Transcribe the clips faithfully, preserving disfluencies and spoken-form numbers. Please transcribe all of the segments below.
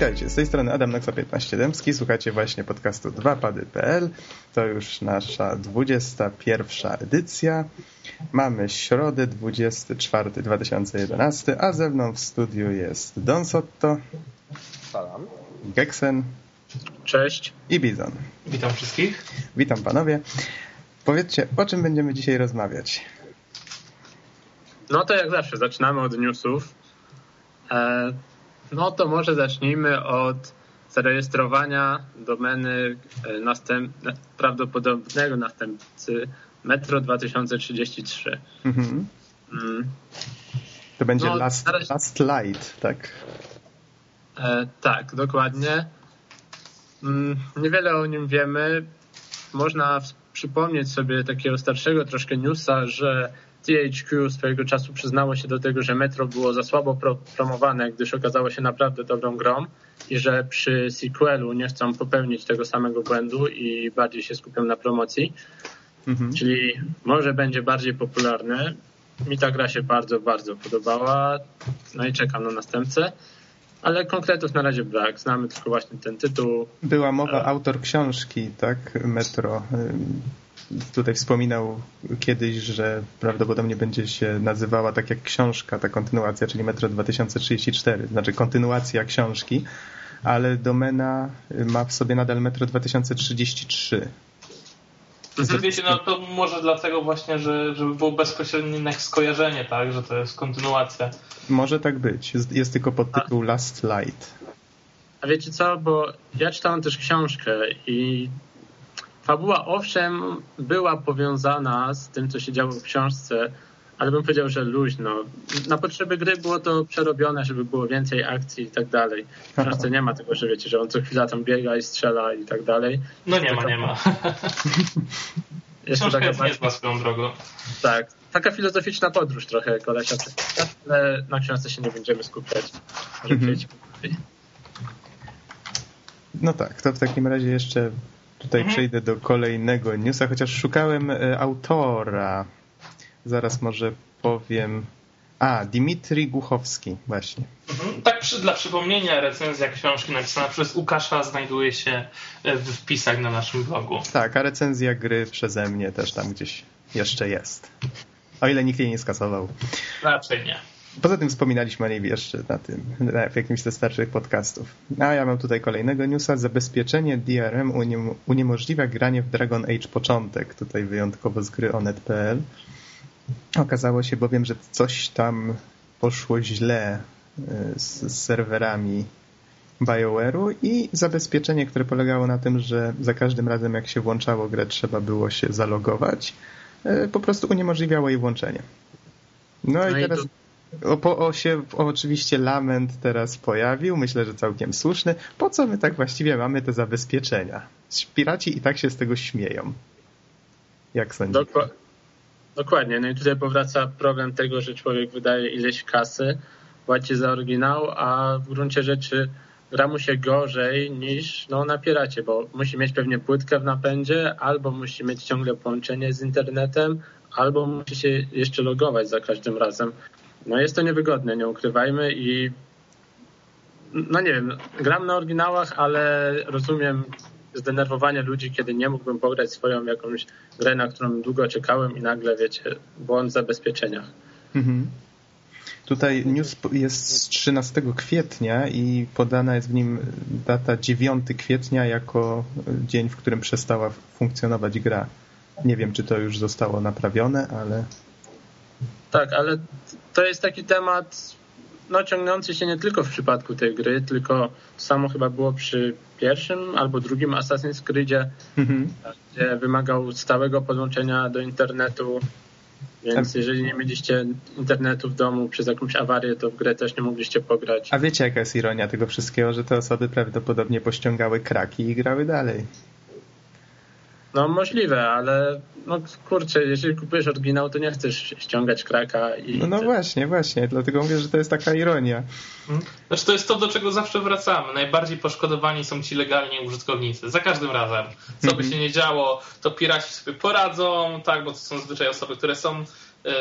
Witajcie, z tej strony Adam Noxa jeden pięć siedem ski, słuchacie właśnie podcastu dwa pady kropka p l. To już nasza dwudziesta pierwsza edycja. Mamy środę, dwudziestego czwartego dwa tysiące jedenastego, a ze mną w studiu jest Don Sotto. Salam. Geksen. Cześć. I Bizon. Witam wszystkich. Witam panowie. Powiedzcie, o czym będziemy dzisiaj rozmawiać? No to jak zawsze, zaczynamy od newsów. Eee... No to może zacznijmy od zarejestrowania domeny następ... prawdopodobnego następcy Metro dwa tysiące trzydzieści trzy. Mm-hmm. Mm. To będzie no, last, razie... last Light, tak? E, tak, dokładnie. Mm, niewiele o nim wiemy. Można w... przypomnieć sobie takiego starszego troszkę newsa, że T H Q swojego czasu przyznało się do tego, że Metro było za słabo pro- promowane, gdyż okazało się naprawdę dobrą grą i że przy sequelu nie chcą popełnić tego samego błędu i bardziej się skupią na promocji. Mhm. Czyli może będzie bardziej popularny. Mi ta gra się bardzo, bardzo podobała. No i czekam na następcę. Ale konkretów na razie brak. Znamy tylko właśnie ten tytuł. Była mowa, autor książki, tak? Metro... Tutaj wspominał kiedyś, że prawdopodobnie będzie się nazywała tak jak książka, ta kontynuacja, czyli Metro dwa tysiące trzydzieści cztery, znaczy kontynuacja książki, ale domena ma w sobie nadal Metro dwa tysiące trzydzieści trzy. Wiecie, no to może dlatego właśnie, że, żeby było bezpośrednie skojarzenie, tak, że to jest kontynuacja. Może tak być, jest, jest tylko podtytuł Last Light. A wiecie co, bo ja czytałem też książkę i fabuła owszem była powiązana z tym, co się działo w książce, ale bym powiedział, że luźno. Na potrzeby gry było to przerobione, żeby było więcej akcji i tak dalej. W książce nie ma tego, że wiecie, że on co chwila tam biega i strzela i tak dalej. No nie taka... ma, nie ma. Książka taka jest niezła swoją drogą. Tak, taka filozoficzna podróż trochę kolesia, ale na książce się nie będziemy skupiać. Może mm-hmm. No tak, to w takim razie jeszcze... Tutaj mhm. przejdę do kolejnego newsa, chociaż szukałem e, autora. Zaraz może powiem... A, Dmitry Głuchowski, właśnie. Mhm. Tak przy, dla przypomnienia recenzja książki napisana przez Łukasza znajduje się w wpisach na naszym blogu. Tak, a recenzja gry przeze mnie też tam gdzieś jeszcze jest. O ile nikt jej nie skasował. Raczej nie. Poza tym wspominaliśmy o niej jeszcze na tym, na, w jakimś ze starszych podcastów. A ja mam tutaj kolejnego newsa. Zabezpieczenie D R M uniem, uniemożliwia granie w Dragon Age Początek. Tutaj wyjątkowo z gry onet kropka p l. Okazało się bowiem, że coś tam poszło źle z, z serwerami BioWare'u i zabezpieczenie, które polegało na tym, że za każdym razem jak się włączało grę, trzeba było się zalogować, po prostu uniemożliwiało jej włączenie. No i teraz... O, po, o się o, oczywiście lament teraz pojawił, myślę, że całkiem słuszny. Po co my tak właściwie mamy te zabezpieczenia? Piraci i tak się z tego śmieją. Jak sądzicie? Dok- Dokładnie. No i tutaj powraca problem tego, że człowiek wydaje ileś kasy, płaci za oryginał, a w gruncie rzeczy gra mu się gorzej niż no, na piracie, bo musi mieć pewnie płytkę w napędzie, albo musi mieć ciągle połączenie z internetem, albo musi się jeszcze logować za każdym razem. No jest to niewygodne, nie ukrywajmy i no nie wiem, gram na oryginałach, ale rozumiem zdenerwowanie ludzi, kiedy nie mógłbym pograć swoją jakąś grę, na którą długo czekałem i nagle, wiecie, błąd w zabezpieczeniach. Mhm. Tutaj news jest z trzynastego kwietnia i podana jest w nim data dziewiątego kwietnia jako dzień, w którym przestała funkcjonować gra. Nie wiem, czy to już zostało naprawione, ale... Tak, ale to jest taki temat no, ciągnący się nie tylko w przypadku tej gry, tylko samo chyba było przy pierwszym albo drugim Assassin's Creedzie, mm-hmm. gdzie wymagał stałego podłączenia do internetu, więc jeżeli nie mieliście internetu w domu przez jakąś awarię, to w grę też nie mogliście pograć. A wiecie, jaka jest ironia tego wszystkiego, że te osoby prawdopodobnie pościągały kraki i grały dalej. No możliwe, ale no kurczę, jeżeli kupujesz oryginał, to nie chcesz ściągać kraka. I no, no te... właśnie, właśnie, dlatego mówię, że to jest taka ironia. Znaczy to jest to, do czego zawsze wracamy. Najbardziej poszkodowani są ci legalni użytkownicy, za każdym razem. Co by mm-hmm. się nie działo, to piraci sobie poradzą, tak, bo to są zwyczaj osoby, które są yy,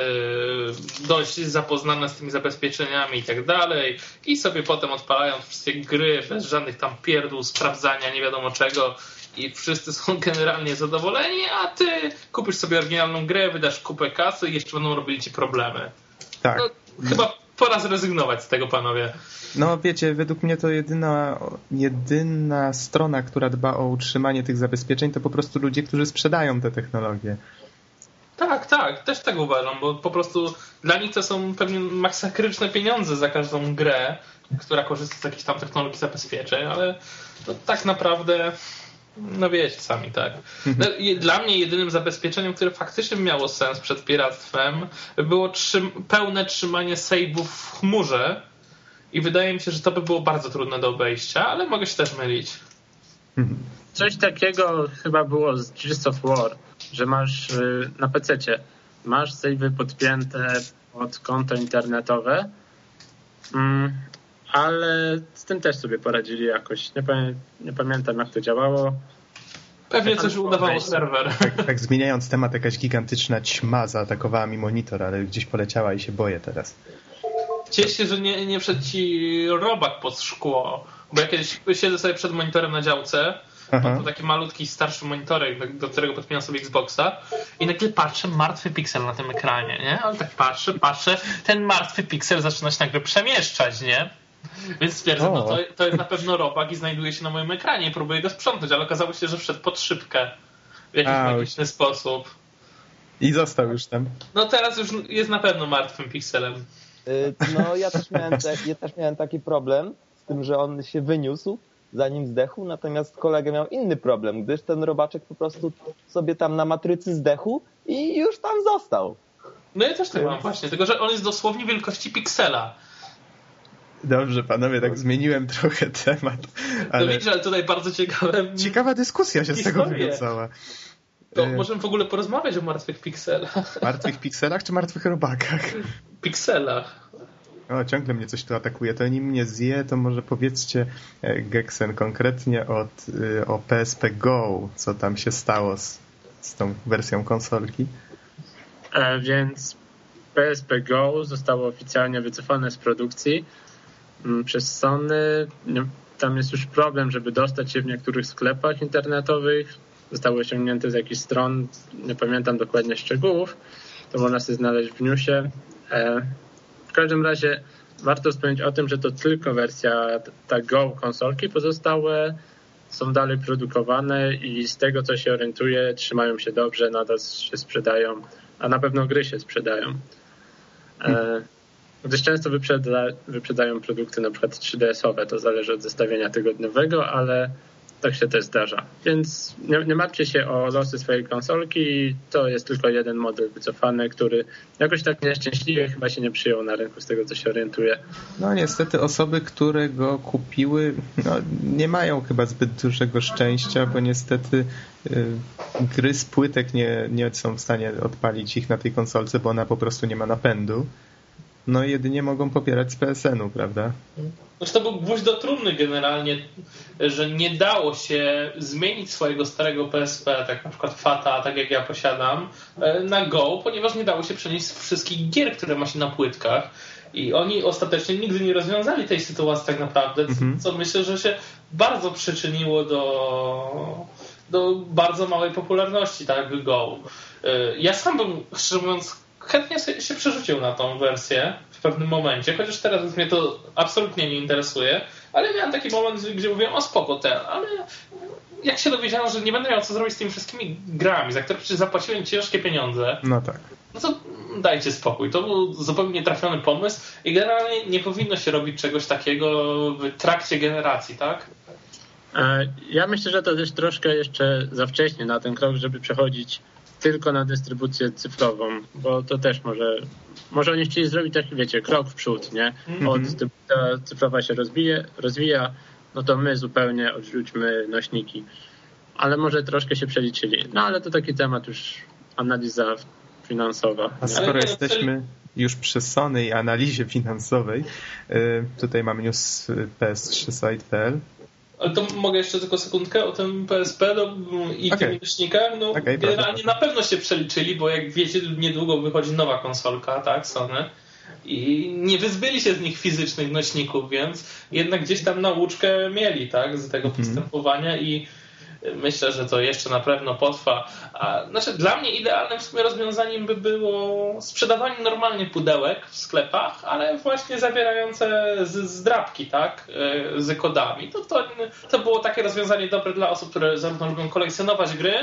dość zapoznane z tymi zabezpieczeniami i tak dalej i sobie potem odpalają wszystkie gry bez żadnych tam pierdół, sprawdzania, nie wiadomo czego. I wszyscy są generalnie zadowoleni, a ty kupisz sobie oryginalną grę, wydasz kupę kasy i jeszcze będą robili ci problemy. Tak. No, chyba pora zrezygnować z tego, panowie. No wiecie, według mnie to jedyna, jedyna strona, która dba o utrzymanie tych zabezpieczeń, to po prostu ludzie, którzy sprzedają te technologie. Tak, tak, też tak uważam, bo po prostu dla nich to są pewnie masakryczne pieniądze za każdą grę, która korzysta z jakichś tam technologii zabezpieczeń, ale to tak naprawdę... No wiecie sami, tak. Dla mnie jedynym zabezpieczeniem, które faktycznie miało sens przed piractwem, było trzym- pełne trzymanie save'ów w chmurze i wydaje mi się, że to by było bardzo trudne do obejścia, ale mogę się też mylić. Coś takiego chyba było z Gears of War, że masz na pececie, masz save'y podpięte pod konto internetowe, ale z tym też sobie poradzili jakoś. Nie, pamię- nie pamiętam, jak to działało. Pewnie coś udawało serwer. Tak, tak zmieniając temat, jakaś gigantyczna ćma zaatakowała mi monitor, ale gdzieś poleciała i się boję teraz. Cieszę się, że nie, nie wszedł ci robak pod szkło, bo ja kiedyś siedzę sobie przed monitorem na działce. Aha. To taki malutki, starszy monitorek, do którego podpinam sobie Xboxa i nagle patrzę, martwy piksel na tym ekranie, nie? Ale tak patrzę, patrzę, ten martwy piksel zaczyna się nagle przemieszczać, nie? Więc stwierdzam, no to, to jest na pewno robak i znajduje się na moim ekranie. Próbuję go sprzątnąć, ale okazało się, że wszedł pod szybkę w jakiś Auć. magiczny sposób. I został już tam. No teraz już jest na pewno martwym pikselem. Yy, no ja też, miałem tak, ja też miałem taki problem z tym, że on się wyniósł, zanim zdechł, natomiast kolega miał inny problem, gdyż ten robaczek po prostu sobie tam na matrycy zdechł i już tam został. No ja też tak mam właśnie, tylko że on jest dosłownie wielkości piksela. Dobrze, panowie, tak zmieniłem trochę temat. Ale... No widzisz, ale tutaj bardzo ciekawe... Ciekawa dyskusja się historia. z tego wywiązała. To y... możemy w ogóle porozmawiać o martwych pikselach. Martwych pikselach czy martwych robakach? Pikselach. O, ciągle mnie coś tu atakuje. To nim mnie zje, to może powiedzcie, Geksen, konkretnie od, o P S P Go, co tam się stało z, z tą wersją konsolki. A więc P S P Go zostało oficjalnie wycofane z produkcji przez Sony. Tam jest już problem, żeby dostać się w niektórych sklepach internetowych. Zostały osiągnięte z jakichś stron, nie pamiętam dokładnie szczegółów. To można się znaleźć w newsie. W każdym razie warto wspomnieć o tym, że to tylko wersja ta Go konsolki. Pozostałe są dalej produkowane i z tego, co się orientuję, trzymają się dobrze, nadal się sprzedają, a na pewno gry się sprzedają. Hmm. Gdyż często wyprzeda, wyprzedają produkty na przykład trzy D S owe, to zależy od zestawienia tygodniowego, ale tak się też zdarza. Więc nie, nie martwcie się o losy swojej konsolki, to jest tylko jeden model wycofany, który jakoś tak nieszczęśliwie chyba się nie przyjął na rynku, z tego co się orientuję. No niestety osoby, które go kupiły, no, nie mają chyba zbyt dużego szczęścia, bo niestety y, gry z płytek nie, nie są w stanie odpalić ich na tej konsolce, bo ona po prostu nie ma napędu. No jedynie mogą popierać z P S N u, prawda? Znaczy to był gwóźdź do trumny generalnie, że nie dało się zmienić swojego starego P S P, tak na przykład Fata, tak jak ja posiadam, na Go, ponieważ nie dało się przenieść z wszystkich gier, które ma się na płytkach. I oni ostatecznie nigdy nie rozwiązali tej sytuacji tak naprawdę, mhm. co myślę, że się bardzo przyczyniło do, do bardzo małej popularności tak Go. Ja sam bym, szczerze mówiąc, chętnie się przerzucił na tą wersję w pewnym momencie, chociaż teraz mnie to absolutnie nie interesuje, ale miałem taki moment, gdzie mówiłem, o spoko ten, ale jak się dowiedziałem, że nie będę miał co zrobić z tymi wszystkimi grami, za które przecież zapłaciłem ciężkie pieniądze, no tak. No to dajcie spokój. To był zupełnie trafiony pomysł i generalnie nie powinno się robić czegoś takiego w trakcie generacji, tak? Ja myślę, że to też troszkę jeszcze za wcześnie na ten krok, żeby przechodzić tylko na dystrybucję cyfrową, bo to też może, może oni chcieli zrobić taki, wiecie, krok w przód, nie? Bo dystrybucja cyfrowa się rozbije, rozwija, no to my zupełnie odrzućmy nośniki. ale może troszkę się przeliczyli. No ale to taki temat już analiza finansowa. A skoro jesteśmy już przy Sony i analizie finansowej, tutaj mamy news P S trzy site kropka p l. Ale to mogę jeszcze tylko sekundkę o tym P S P no, i okay. tym licznikach. No, okay, generalnie na pewno się przeliczyli, bo jak wiecie, niedługo wychodzi nowa konsolka, tak, Sony. I nie wyzbyli się z nich fizycznych nośników, więc jednak gdzieś tam nauczkę mieli, tak, z tego hmm. postępowania i myślę, że to jeszcze na pewno potrwa. A, znaczy, dla mnie idealnym w sumie rozwiązaniem by było sprzedawanie normalnie pudełek w sklepach, ale właśnie zawierające zdrapki, tak, z kodami. To, to, to było takie rozwiązanie dobre dla osób, które zarówno lubią kolekcjonować gry.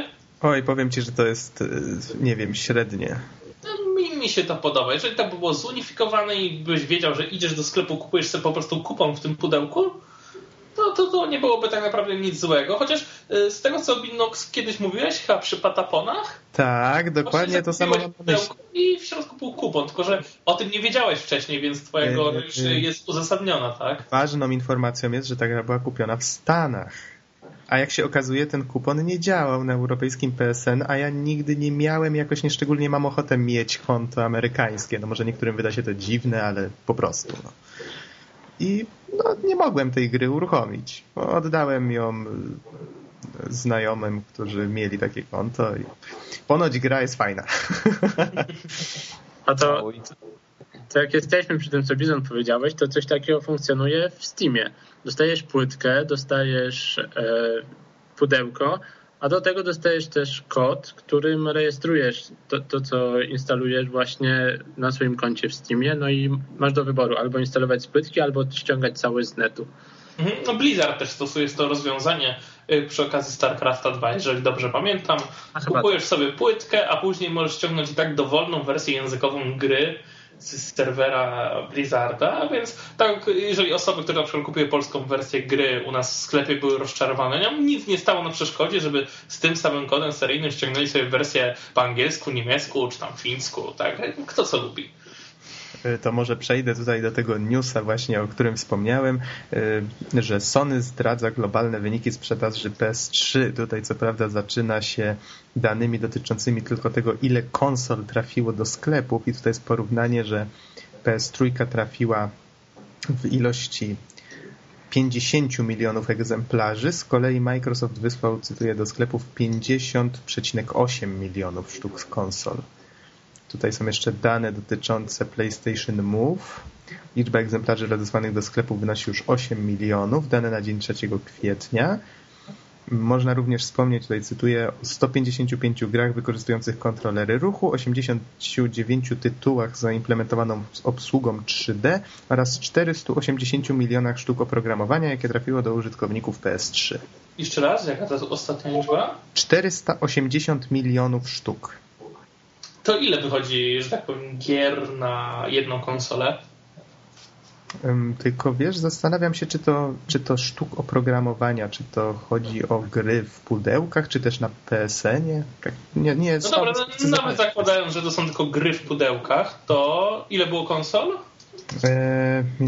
Oj, powiem ci, że to jest, nie wiem, średnie. Mi się to podoba. Jeżeli to by było zunifikowane i byś wiedział, że idziesz do sklepu, kupujesz sobie po prostu kupon w tym pudełku, to, to, to nie byłoby tak naprawdę nic złego. Chociaż z tego, co Binox kiedyś mówiłeś, chyba przy Pataponach. Tak, dokładnie to samo. I w środku był kupon, tylko że o tym nie wiedziałeś wcześniej, więc twojego nie, nie, nie. już jest uzasadniona, tak? Ważną informacją jest, że ta gra była kupiona w Stanach. A jak się okazuje, ten kupon nie działał na europejskim P S N, a ja nigdy nie miałem, jakoś nieszczególnie mam ochotę mieć konto amerykańskie. No może niektórym wyda się to dziwne, ale po prostu. No. I no, nie mogłem tej gry uruchomić. Oddałem ją znajomym, którzy mieli takie konto i ponoć gra jest fajna. A to, to jak jesteśmy przy tym, co Bizon powiedziałeś, to coś takiego funkcjonuje w Steamie. Dostajesz płytkę, dostajesz e, pudełko, a do tego dostajesz też kod, którym rejestrujesz to, to, co instalujesz właśnie na swoim koncie w Steamie. No i masz do wyboru albo instalować z płytki, albo ściągać cały z netu. No Blizzard też stosuje to rozwiązanie przy okazji StarCrafta dwa, jeżeli dobrze pamiętam. Kupujesz sobie płytkę, a później możesz ściągnąć i tak dowolną wersję językową gry z serwera Blizzarda, a więc tak, jeżeli osoby, które na przykład kupiły polską wersję gry u nas w sklepie, były rozczarowane, no, nic nie stało na przeszkodzie, żeby z tym samym kodem seryjnym ściągnęli sobie wersję po angielsku, niemiecku czy tam fińsku, tak? Kto co lubi. To może przejdę tutaj do tego newsa właśnie, o którym wspomniałem, że Sony zdradza globalne wyniki sprzedaży P S trzy. Tutaj co prawda zaczyna się danymi dotyczącymi tylko tego, ile konsol trafiło do sklepów i tutaj jest porównanie, że P S trzy trafiła w ilości pięćdziesięciu milionów egzemplarzy, z kolei Microsoft wysłał, cytuję, do sklepów pięćdziesiąt przecinek osiem milionów sztuk z konsol. Tutaj są jeszcze dane dotyczące PlayStation Move. Liczba egzemplarzy rozesłanych do sklepów wynosi już osiem milionów, dane na dzień trzeciego kwietnia. Można również wspomnieć, tutaj cytuję, o stu pięćdziesięciu pięciu grach wykorzystujących kontrolery ruchu, osiemdziesięciu dziewięciu tytułach zaimplementowaną obsługą trzy D oraz czterystu osiemdziesięciu milionach sztuk oprogramowania, jakie trafiło do użytkowników P S trzy. Jeszcze raz, jaka to ostatnia liczba? czterysta osiemdziesiąt milionów sztuk. To ile wychodzi, że tak powiem, gier na jedną konsolę? Tylko wiesz, zastanawiam się, czy to, czy to sztuk oprogramowania, czy to chodzi o gry w pudełkach, czy też na P S N-ie? Tak, nie, nie, no dobra, nawet zakładając, że to są tylko gry w pudełkach, to ile było konsol?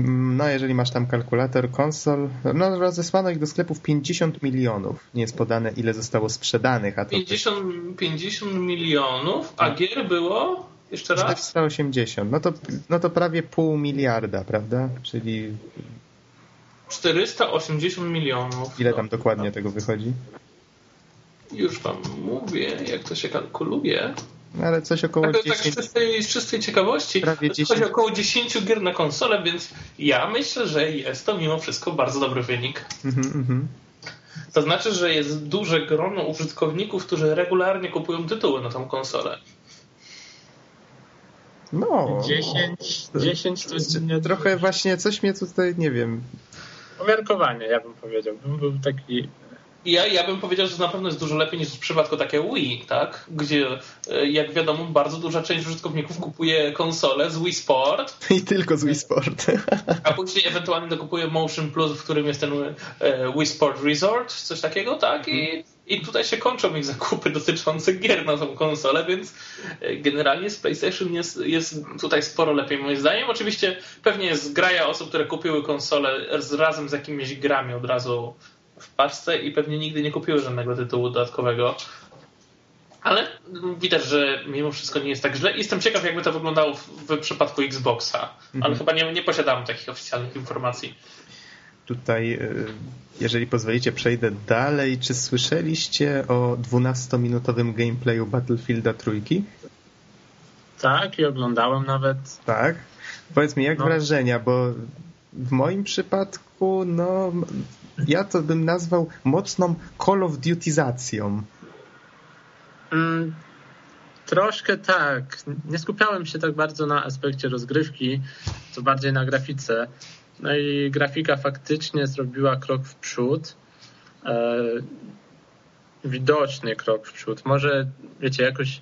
No, jeżeli masz tam kalkulator konsol, no rozesłano ich do sklepów pięćdziesiąt milionów. Nie jest podane, ile zostało sprzedanych. A to pięćdziesiąt milionów, a gier było jeszcze raz? czterysta osiemdziesiąt. No to, no to prawie pół miliarda, prawda? Czyli czterysta osiemdziesiąt milionów. Ile tam dokładnie tego wychodzi? Już wam mówię, jak to się kalkuluje. Ale coś około tak, dziesięć... tak z, czystej, z czystej ciekawości, chodzi około dziesięciu gier na konsolę, więc ja myślę, że jest to mimo wszystko bardzo dobry wynik. Mm-hmm. To znaczy, że jest duże grono użytkowników, którzy regularnie kupują tytuły na tą konsolę. No, dziesięć, dziesięć to jest trochę właśnie coś mnie tutaj, nie wiem... Umiarkowanie, ja bym powiedział. Był taki... Ja, ja bym powiedział, że na pewno jest dużo lepiej niż w przypadku takie Wii, tak? Gdzie, jak wiadomo, bardzo duża część użytkowników kupuje konsole z Wii Sport. I tylko z Wii Sport. A później ewentualnie dokupuje Motion Plus, w którym jest ten Wii Sport Resort, coś takiego, tak? I, i tutaj się kończą ich zakupy dotyczące gier na tą konsolę, więc generalnie z PlayStation jest, jest tutaj sporo lepiej, moim zdaniem. Oczywiście pewnie jest graja osób, które kupiły konsolę z, razem z jakimiś grami od razu w paczce i pewnie nigdy nie kupiły żadnego tytułu dodatkowego. Ale widać, że mimo wszystko nie jest tak źle i jestem ciekaw, jakby to wyglądało w, w przypadku Xboxa. Mhm. Ale chyba nie, nie posiadałem takich oficjalnych informacji. Tutaj, jeżeli pozwolicie, przejdę dalej. Czy słyszeliście o dwunastominutowym gameplayu Battlefielda trójki? Tak, i oglądałem nawet. Tak? Powiedz mi, jak no. wrażenia, bo w moim przypadku, no, ja to bym nazwał mocną Call of Dutyzacją. Mm, troszkę tak. Nie skupiałem się tak bardzo na aspekcie rozgrywki, co bardziej na grafice. No i grafika faktycznie zrobiła krok w przód. E, widoczny krok w przód. Może, wiecie, jakoś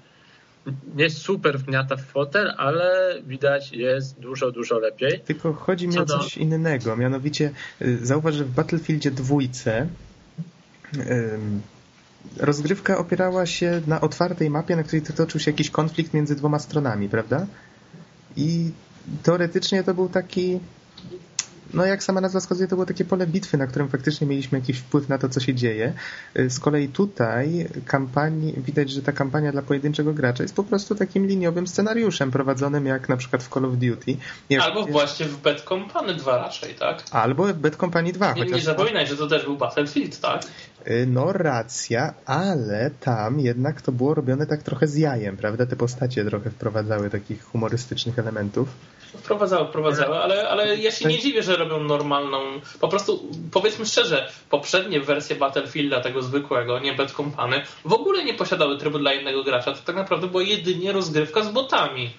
nie super wgniata w fotel, ale widać jest dużo, dużo lepiej. Tylko chodzi mi co o coś do... innego. Mianowicie zauważ, że w Battlefieldzie dwójce ym, rozgrywka opierała się na otwartej mapie, na której toczył się jakiś konflikt między dwoma stronami, prawda? I teoretycznie to był taki... No jak sama nazwa wskazuje, to było takie pole bitwy, na którym faktycznie mieliśmy jakiś wpływ na to, co się dzieje. Z kolei tutaj kampanii, widać, że ta kampania dla pojedynczego gracza jest po prostu takim liniowym scenariuszem prowadzonym jak na przykład w Call of Duty. Jak Albo jest... właśnie w Bad Company dwa raczej, tak? Albo w Bad Company dwa. Nie, nie zapominaj, że to też był Battlefield, tak? No racja, ale tam jednak to było robione tak trochę z jajem, prawda? Te postacie trochę wprowadzały takich humorystycznych elementów. Wprowadzały, wprowadzały, ale, ale ja się nie dziwię, że robią normalną... Po prostu, powiedzmy szczerze, poprzednie wersje Battlefielda, tego zwykłego, nie Bad Company, w ogóle nie posiadały trybu dla jednego gracza. To tak naprawdę była jedynie rozgrywka z botami.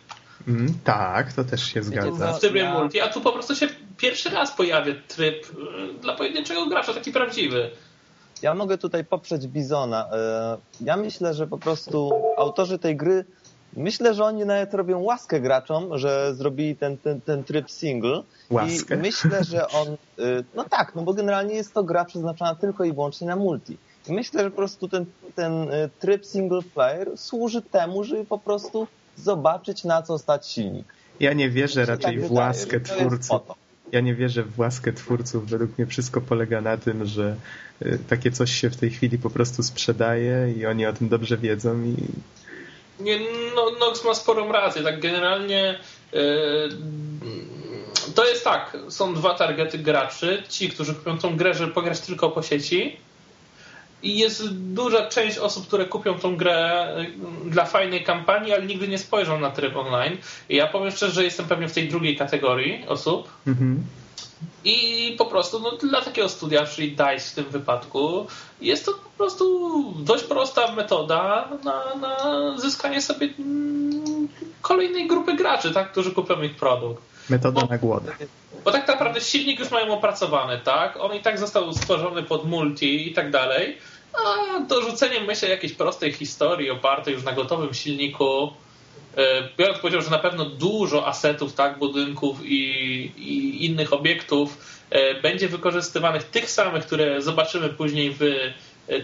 Mm, tak, to też się zgadza. W trybie multi, a tu po prostu się pierwszy raz pojawia tryb dla pojedynczego gracza, taki prawdziwy. Ja mogę tutaj poprzeć Bizona. Ja myślę, że po prostu autorzy tej gry, myślę, że oni nawet robią łaskę graczom, że zrobili ten, ten, ten tryb single. Łaskę. I myślę, że on... No tak, no bo generalnie jest to gra przeznaczona tylko i wyłącznie na multi. I myślę, że po prostu ten, ten tryb single player służy temu, żeby po prostu zobaczyć, na co stać silnik. Ja nie wierzę raczej w łaskę twórcy. Ja nie wierzę w łaskę twórców. Według mnie wszystko polega na tym, że takie coś się w tej chwili po prostu sprzedaje i oni o tym dobrze wiedzą. I... Nie, no, Nox ma sporą rację. Tak generalnie yy, to jest tak. Są dwa targety graczy. Ci, którzy kupią tą grę, żeby pograć tylko po sieci. I jest duża część osób, które kupią tą grę dla fajnej kampanii, ale nigdy nie spojrzą na tryb online. I ja powiem szczerze, że jestem pewnie w tej drugiej kategorii osób. Mm-hmm. I po prostu no, dla takiego studia, czyli DICE w tym wypadku, jest to po prostu dość prosta metoda na, na zyskanie sobie kolejnej grupy graczy, tak, którzy kupią ich produkt. Metoda bo, na głodę. Bo tak naprawdę silnik już mają opracowany, tak? On i tak został stworzony pod multi i tak dalej. A dorzuceniem, myślę, jakiejś prostej historii opartej już na gotowym silniku, biorąc pod uwagę, że na pewno dużo asetów, tak, budynków i, i innych obiektów będzie wykorzystywanych tych samych, które zobaczymy później w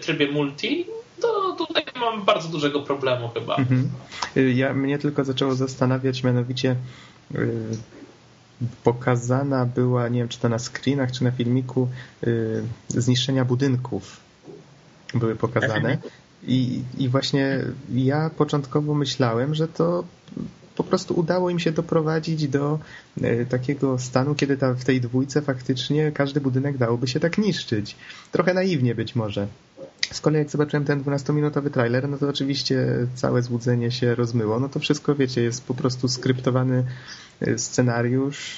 trybie multi, to tutaj mam bardzo dużego problemu chyba. Mhm. Ja, mnie tylko zaczęło zastanawiać, mianowicie pokazana była, nie wiem czy to na screenach, czy na filmiku, zniszczenia budynków były pokazane. I, i właśnie ja początkowo myślałem, że to po prostu udało im się doprowadzić do takiego stanu, kiedy ta, w tej dwójce faktycznie każdy budynek dałoby się tak niszczyć. Trochę naiwnie być może. Z kolei jak zobaczyłem ten dwunastominutowy trailer, no to oczywiście całe złudzenie się rozmyło. No to wszystko, wiecie, jest po prostu skryptowany scenariusz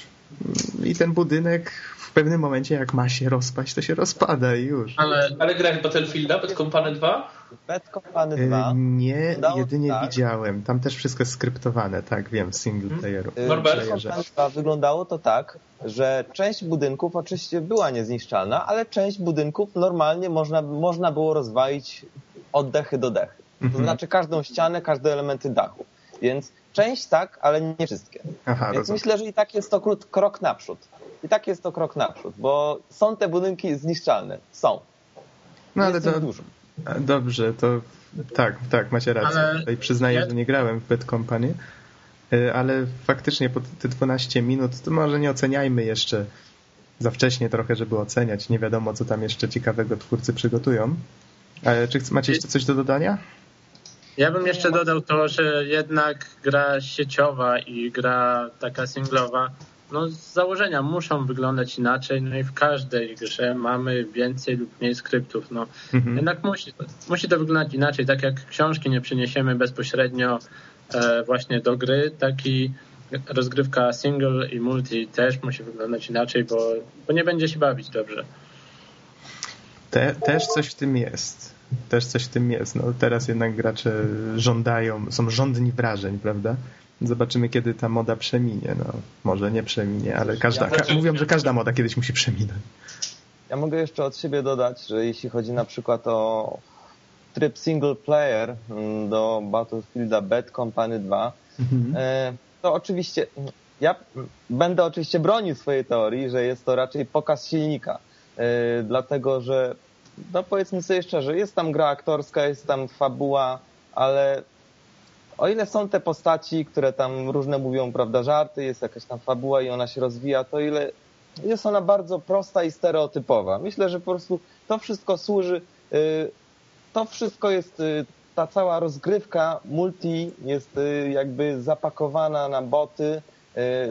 i ten budynek w pewnym momencie, jak ma się rozpaść, to się rozpada i już. Ale, ale grałeś Battlefielda, Bad Company dwa? Bad Company dwa. Nie, jedynie tak. Widziałem. Tam też wszystko jest skryptowane, tak, wiem, w single playeru. Bad Company dwa wyglądało to tak, że część budynków oczywiście była niezniszczalna, ale część budynków normalnie można, można było rozwalić od dechy do dechy. To mhm. znaczy każdą ścianę, każde elementy dachu. Więc część tak, ale nie wszystkie. Aha, Więc rozumiem. Myślę, że i tak jest to krok naprzód. I tak jest to krok naprzód, bo są te budynki zniszczalne. Są. No ale to dużo. Dobrze, to tak, tak, macie rację. Ale... Tutaj przyznaję, że nie grałem w Bad Company, ale faktycznie po te dwanaście minut, to może nie oceniajmy jeszcze za wcześnie trochę, żeby oceniać. Nie wiadomo, co tam jeszcze ciekawego twórcy przygotują. Ale czy macie jeszcze coś do dodania? Ja bym jeszcze dodał to, że jednak gra sieciowa i gra taka singlowa, no z założenia muszą wyglądać inaczej, no i w każdej grze mamy więcej lub mniej skryptów. No. Mhm. Jednak musi, musi to wyglądać inaczej, tak jak książki nie przyniesiemy bezpośrednio e, właśnie do gry, tak i rozgrywka single i multi też musi wyglądać inaczej, bo, bo nie będzie się bawić dobrze. Te, też coś w tym jest. Też coś w tym jest. No, teraz jednak gracze żądają, są żądni wrażeń, prawda? Zobaczymy, kiedy ta moda przeminie. No, może nie przeminie, ale każda. Ja ka- mówią, że każda moda kiedyś musi przeminąć. Ja mogę jeszcze od siebie dodać, że jeśli chodzi na przykład o tryb single player do Battlefielda Bad Company dwa, mhm. to oczywiście ja będę oczywiście bronił swojej teorii, że jest to raczej pokaz silnika. Dlatego, że no powiedzmy sobie szczerze, jest tam gra aktorska, jest tam fabuła, ale o ile są te postaci, które tam różne mówią, prawda, żarty, jest jakaś tam fabuła i ona się rozwija, to ile jest ona bardzo prosta i stereotypowa. Myślę, że po prostu to wszystko służy, to wszystko jest, ta cała rozgrywka multi jest jakby zapakowana na boty,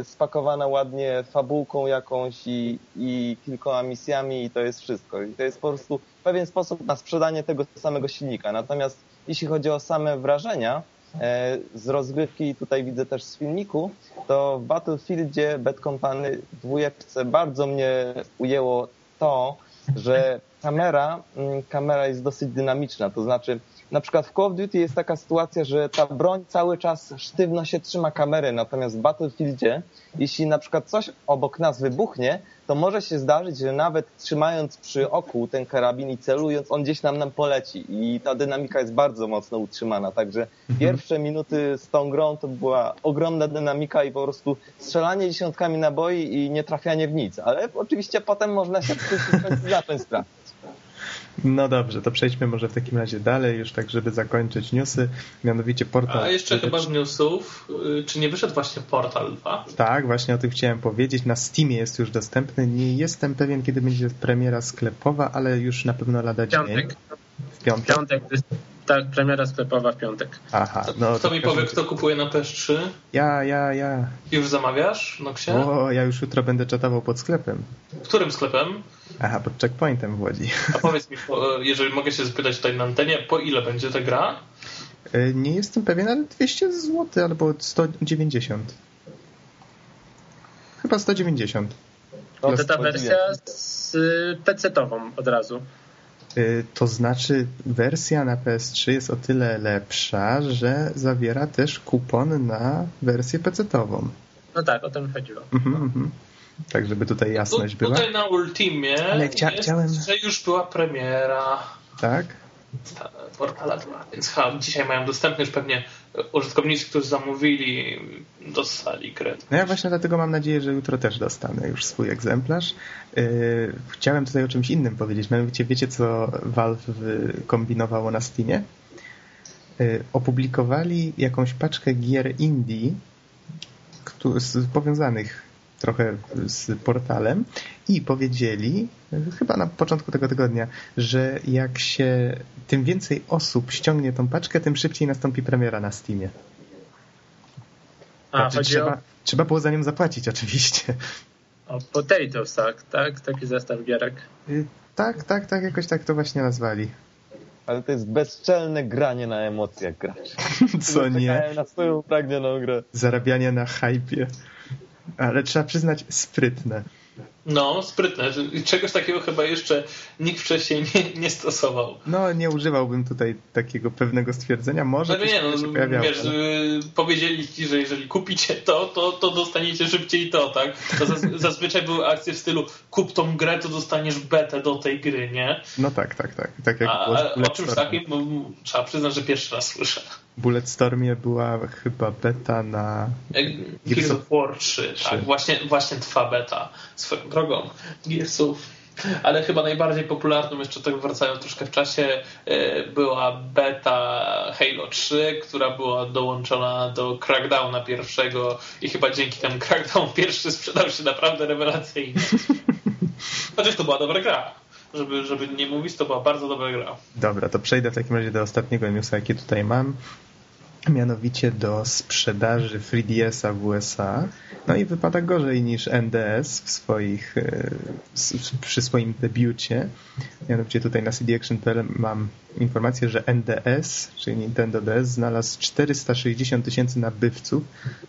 spakowana ładnie fabułką jakąś i, i kilkoma misjami i to jest wszystko. I to jest po prostu pewien sposób na sprzedanie tego samego silnika. Natomiast jeśli chodzi o same wrażenia e, z rozgrywki i tutaj widzę też z filmiku, to w Battlefieldzie Bad Company dwójeczce bardzo mnie ujęło to, że kamera, kamera jest dosyć dynamiczna. To znaczy na przykład w Call of Duty jest taka sytuacja, że ta broń cały czas sztywno się trzyma kamery, natomiast w Battlefieldzie, jeśli na przykład coś obok nas wybuchnie, to może się zdarzyć, że nawet trzymając przy oku ten karabin i celując, on gdzieś nam nam poleci i ta dynamika jest bardzo mocno utrzymana, także pierwsze minuty z tą grą to była ogromna dynamika i po prostu strzelanie dziesiątkami naboi i nie trafianie w nic, ale oczywiście potem można się zacząć trafić. No dobrze, to przejdźmy może w takim razie dalej już tak, żeby zakończyć newsy, mianowicie Portal. A jeszcze chyba z newsów, czy nie wyszedł właśnie Portal dwa? Tak, właśnie o tym chciałem powiedzieć. Na Steamie jest już dostępny. Nie jestem pewien, kiedy będzie premiera sklepowa, ale już na pewno lada dzień. Piątek. W piątek. Piątek. Tak, premiera sklepowa w piątek. Aha. No kto mi powie, kto kupuje na P S trzy? Ja, ja, ja. Już zamawiasz, Noxie? O, ja już jutro będę czatował pod sklepem. Którym sklepem? Aha, pod Checkpointem w Łodzi. A powiedz mi, jeżeli mogę się zapytać tutaj na antenie, po ile będzie ta gra? Nie jestem pewien, ale dwieście złotych albo sto dziewięćdziesiąt. Chyba sto dziewięćdziesiąt. To ta wersja z pecetową od razu. To znaczy wersja na P S trzy jest o tyle lepsza, że zawiera też kupon na wersję pecetową. No tak, o tym chodziło. Mm-hmm. Tak, żeby tutaj jasność była. Tutaj na Ultimie ale chcia- jest, chciałem... że już była premiera. Tak? Portala dwa, więc ha, dzisiaj mają dostępny już pewnie użytkownicy, którzy zamówili, dostali grę. No ja właśnie dlatego mam nadzieję, że jutro też dostanę już swój egzemplarz. Yy, chciałem tutaj o czymś innym powiedzieć, mianowicie wiecie, co Valve kombinowało na Steamie? Yy, opublikowali jakąś paczkę gier indie, któ- z, powiązanych trochę z portalem i powiedzieli, chyba na początku tego tygodnia, że jak się tym więcej osób ściągnie tą paczkę, tym szybciej nastąpi premiera na Steamie. A, znaczy, trzeba, o... trzeba było za nią zapłacić oczywiście. O Potato Sack, tak? Taki zestaw gierek. Y, tak, tak, tak, jakoś tak to właśnie nazwali. Ale to jest bezczelne granie na emocjach graczy. Co nie? Na swoją upragnioną grę. Zarabianie na hypie. Ale trzeba przyznać, sprytne. No, sprytne. Czegoś takiego chyba jeszcze nikt wcześniej nie, nie stosował. No, nie używałbym tutaj takiego pewnego stwierdzenia. Może no, nie, no, się pojawiało. Wiesz, ale... powiedzieli ci, że jeżeli kupicie to, to, to dostaniecie szybciej to, tak? To zaz- zazwyczaj były akcje w stylu kup tą grę, to dostaniesz betę do tej gry, nie? No tak, tak, tak. tak jak A, ale o czymś takim bo, trzeba przyznać, że pierwszy raz słyszę. Bulletstormie była chyba beta na... Gears of War trzy, tak. Właśnie, właśnie trwa beta swoją drogą. Gearsów. Ale chyba najbardziej popularną, jeszcze tak wracając troszkę w czasie, była beta Halo trzy, która była dołączona do Crackdowna pierwszego i chyba dzięki temu Crackdown pierwszy sprzedał się naprawdę rewelacyjnie. Chociaż to była dobra gra. Żeby, żeby nie mówić, to była bardzo dobra gra. Dobra, to przejdę w takim razie do ostatniego newsa, jaki tutaj mam. Mianowicie do sprzedaży trzy D S-a w U S A. No i wypada gorzej niż N D S w swoich, przy swoim debiucie. Mianowicie tutaj na C D Action dot p l mam informację, że N D S, czyli Nintendo D S, znalazł czterysta sześćdziesiąt tysięcy nabywców,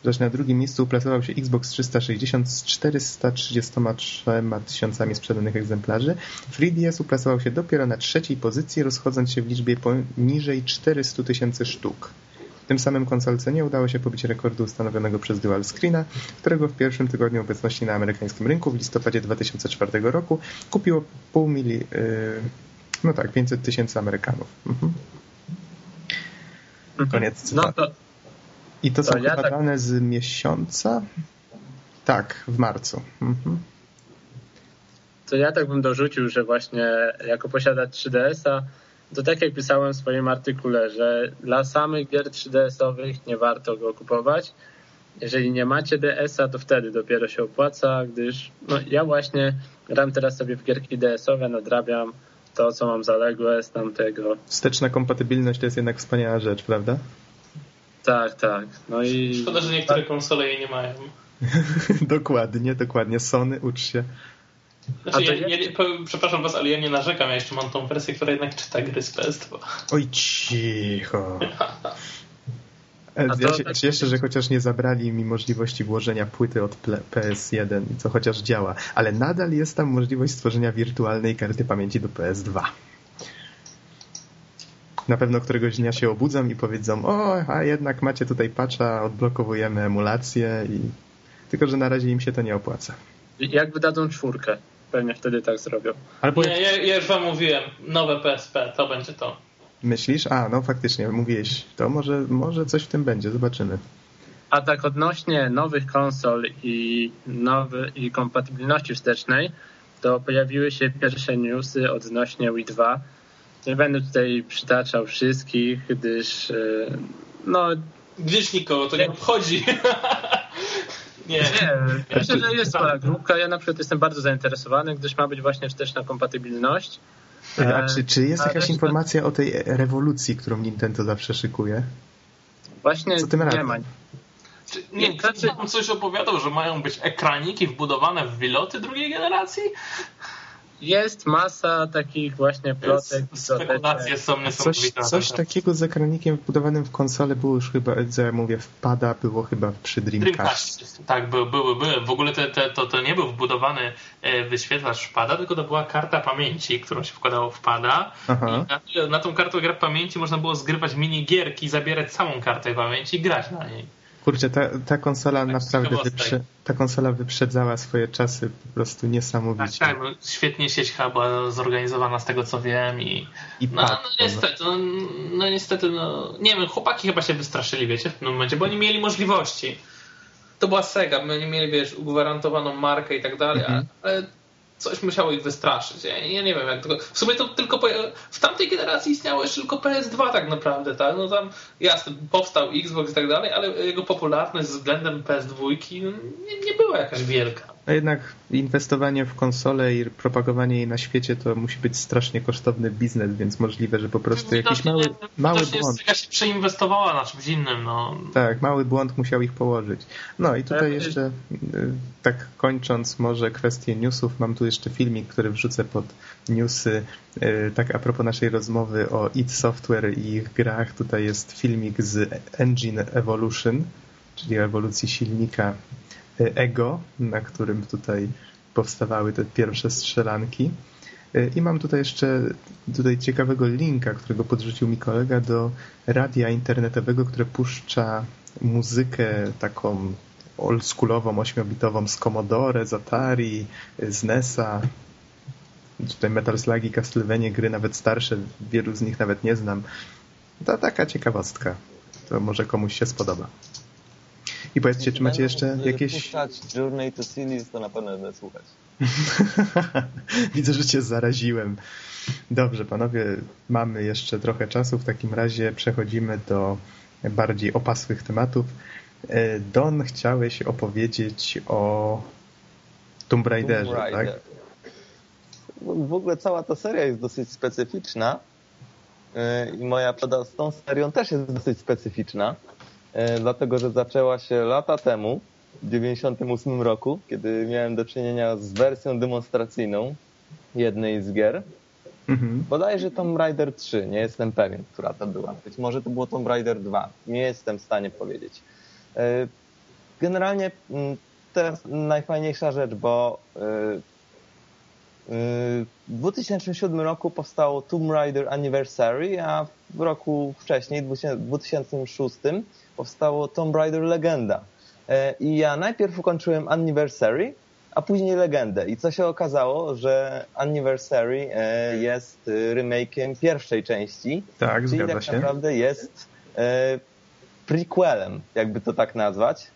zaś na drugim miejscu uplasował się Xbox trzysta sześćdziesiąt z czterysta trzydzieści trzy tysiącami sprzedanych egzemplarzy. trzy D S uplasował się dopiero na trzeciej pozycji, rozchodząc się w liczbie poniżej czterysta tysięcy sztuk. Tym samym konsolce nie udało się pobić rekordu ustanowionego przez Dual Screena, którego w pierwszym tygodniu obecności na amerykańskim rynku w listopadzie dwa tysiące czwartego roku kupiło pół mili... no tak, pięćset tysięcy Amerykanów. Mhm. Koniec cytatu. No to, I to, to są ja badane tak... z miesiąca? Tak, w marcu. Mhm. To ja tak bym dorzucił, że właśnie jako posiadacz trzy D S-a to tak jak pisałem w swoim artykule, że dla samych gier trzy D S-owych nie warto go kupować. Jeżeli nie macie D S-a, to wtedy dopiero się opłaca, gdyż no, ja właśnie gram teraz sobie w gierki D S-owe, nadrabiam to, co mam zaległe z tamtego. Wsteczna kompatybilność to jest jednak wspaniała rzecz, prawda? Tak, tak. No i... Szkoda, że niektóre konsole jej nie mają. Dokładnie, dokładnie. Sony, ucz się. Znaczy, ja, ja, ja, przepraszam was, ale ja nie narzekam, ja jeszcze mam tą wersję, która jednak czyta gry z P S dwa. Oj, cicho. Ja się tak cieszę, że chociaż nie zabrali mi możliwości włożenia płyty od P S jeden, co chociaż działa, ale nadal jest tam możliwość stworzenia wirtualnej karty pamięci do P S dwa. Na pewno któregoś dnia się obudzą i powiedzą, o, a jednak macie tutaj patcha, odblokowujemy emulację i... Tylko, że na razie im się to nie opłaca. Jak wydadzą czwórkę, pewnie wtedy tak zrobią. Albo nie, ja, ja już wam mówiłem, nowe P S P, to będzie to. Myślisz? A, no faktycznie, mówiłeś. To może, może coś w tym będzie, zobaczymy. A tak odnośnie nowych konsol i, nowy, i kompatybilności wstecznej, to pojawiły się pierwsze newsy odnośnie Wii dwa. Nie będę tutaj przytaczał wszystkich, gdyż no... Gdyż nikogo to nie obchodzi. Nie, nie. Myślę, że jest mała grupka. Ja na przykład jestem bardzo zainteresowany, gdyż ma być właśnie wsteczna kompatybilność. A czy, czy jest A jakaś informacja to... o tej rewolucji, którą Nintendo zawsze szykuje? Właśnie Co tym nie ma. Czy, nie, nie, ktoś nam coś opowiadał, że mają być ekraniki wbudowane w wiloty drugiej generacji? Jest masa takich właśnie plotek. Spekulacje są niesamowite. Coś, coś takiego z ekranikiem wbudowanym w konsolę było już chyba, ja mówię, wpada, było chyba przy Dreamcast. Dreamcast. Tak, były, były. By. W ogóle te, te, to, to nie był wbudowany wyświetlacz pada, tylko to była karta pamięci, którą się wkładało w pada. I na, na tą kartę gra pamięci można było zgrywać minigierki, zabierać całą kartę pamięci i grać na niej. Kurczę, ta, ta konsola tak, naprawdę wyprze, ta konsola wyprzedzała swoje czasy po prostu niesamowicie. Tak, tak, świetnie sieć chyba zorganizowana z tego co wiem i, I no, no niestety, no, no niestety, no nie wiem, chłopaki chyba się wystraszyli, wiecie, w tym momencie, bo oni mieli możliwości. To była Sega, oni mieli, wiesz, ugwarantowaną markę i tak dalej, mhm. ale coś musiało ich wystraszyć. Ja, ja nie wiem, jak tylko. W sumie to tylko. W tamtej generacji istniało jeszcze tylko P S dwa tak naprawdę, tak? No tam jasne, powstał Xbox i tak dalej, ale jego popularność względem P S dwa nie, nie była jakaś wielka. A jednak inwestowanie w konsolę i propagowanie jej na świecie to musi być strasznie kosztowny biznes, więc możliwe, że po prostu no, jakiś mały, mały błąd. Sega się przeinwestowała na czymś innym, no. Tak, mały błąd musiał ich położyć. No i tutaj jeszcze tak kończąc może kwestię newsów, mam tu jeszcze filmik, który wrzucę pod newsy, tak a propos naszej rozmowy o id Software i ich grach. Tutaj jest filmik z Engine Evolution, czyli ewolucji silnika Ego, na którym tutaj powstawały te pierwsze strzelanki. I mam tutaj jeszcze tutaj ciekawego linka, którego podrzucił mi kolega do radia internetowego, które puszcza muzykę taką oldschoolową, ośmiobitową z Commodore, z Atari, z N E S-a. Tutaj Metal Slug i Castlevania, gry nawet starsze, wielu z nich nawet nie znam. To taka ciekawostka. To może komuś się spodoba. I powiedzcie, czy macie jeszcze jakieś... Puszczać Journey to Cities, to na pewno będę słuchać. Widzę, że cię zaraziłem. Dobrze, panowie, mamy jeszcze trochę czasu. W takim razie przechodzimy do bardziej opasłych tematów. Don, chciałeś opowiedzieć o Tomb Raiderze, Tomb Raider. tak? w ogóle cała ta seria jest dosyć specyficzna i moja przygoda z tą serią też jest dosyć specyficzna, dlatego że zaczęła się lata temu, w dziewięćdziesiątym ósmym roku, kiedy miałem do czynienia z wersją demonstracyjną jednej z gier. Mhm. Bodajże Tomb Raider trzy, nie jestem pewien, która to była. Być może to było Tomb Raider dwa, nie jestem w stanie powiedzieć. Generalnie teraz najfajniejsza rzecz, bo w dwa tysiące siódmym roku powstało Tomb Raider Anniversary, a w roku wcześniej, w dwa tysiące szóstym, powstało Tomb Raider Legenda. I ja najpierw ukończyłem Anniversary, a później Legendę. I co się okazało, że Anniversary jest remake'iem pierwszej części. Tak, czyli zgadza tak się. Naprawdę jest prequelem, jakby to tak nazwać,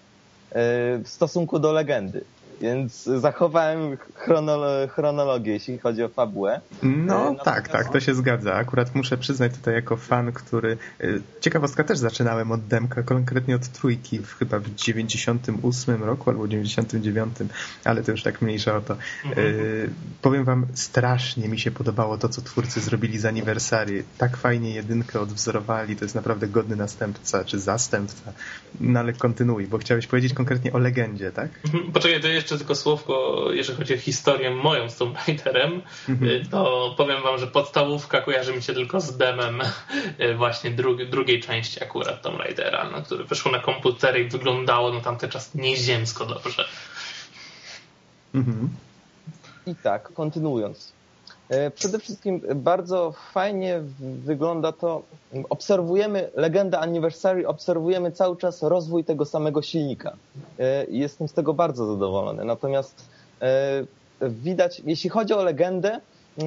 w stosunku do Legendy. Więc zachowałem chronolo- chronologię, jeśli chodzi o fabułę. No, no tak, tak, to się zgadza. Akurat muszę przyznać tutaj jako fan, który... Ciekawostka, też zaczynałem od demka, konkretnie od trójki, w, chyba w dziewięćdziesiątym ósmym roku albo dziewięćdziesiątym dziewiątym, ale to już tak mniejsza o to. Mhm. Y- powiem wam, strasznie mi się podobało to, co twórcy zrobili z Anniversary. Tak fajnie jedynkę odwzorowali, to jest naprawdę godny następca, czy zastępca. No ale kontynuuj, bo chciałeś powiedzieć konkretnie o Legendzie, tak? Mhm. Poczekaj, to jeszcze tylko słówko, jeżeli chodzi o historię moją z Tomb Raiderem, mm-hmm. to powiem wam, że podstawówka kojarzy mi się tylko z demem właśnie drugi, drugiej części akurat Tomb Raidera, no, który wyszło na komputery i wyglądało na tamten czas nieziemsko dobrze. Mm-hmm. I tak, kontynuując. Przede wszystkim bardzo fajnie wygląda to, obserwujemy Legendę Anniversary, obserwujemy cały czas rozwój tego samego silnika. Jestem z tego bardzo zadowolony. Natomiast widać, jeśli chodzi o Legendę,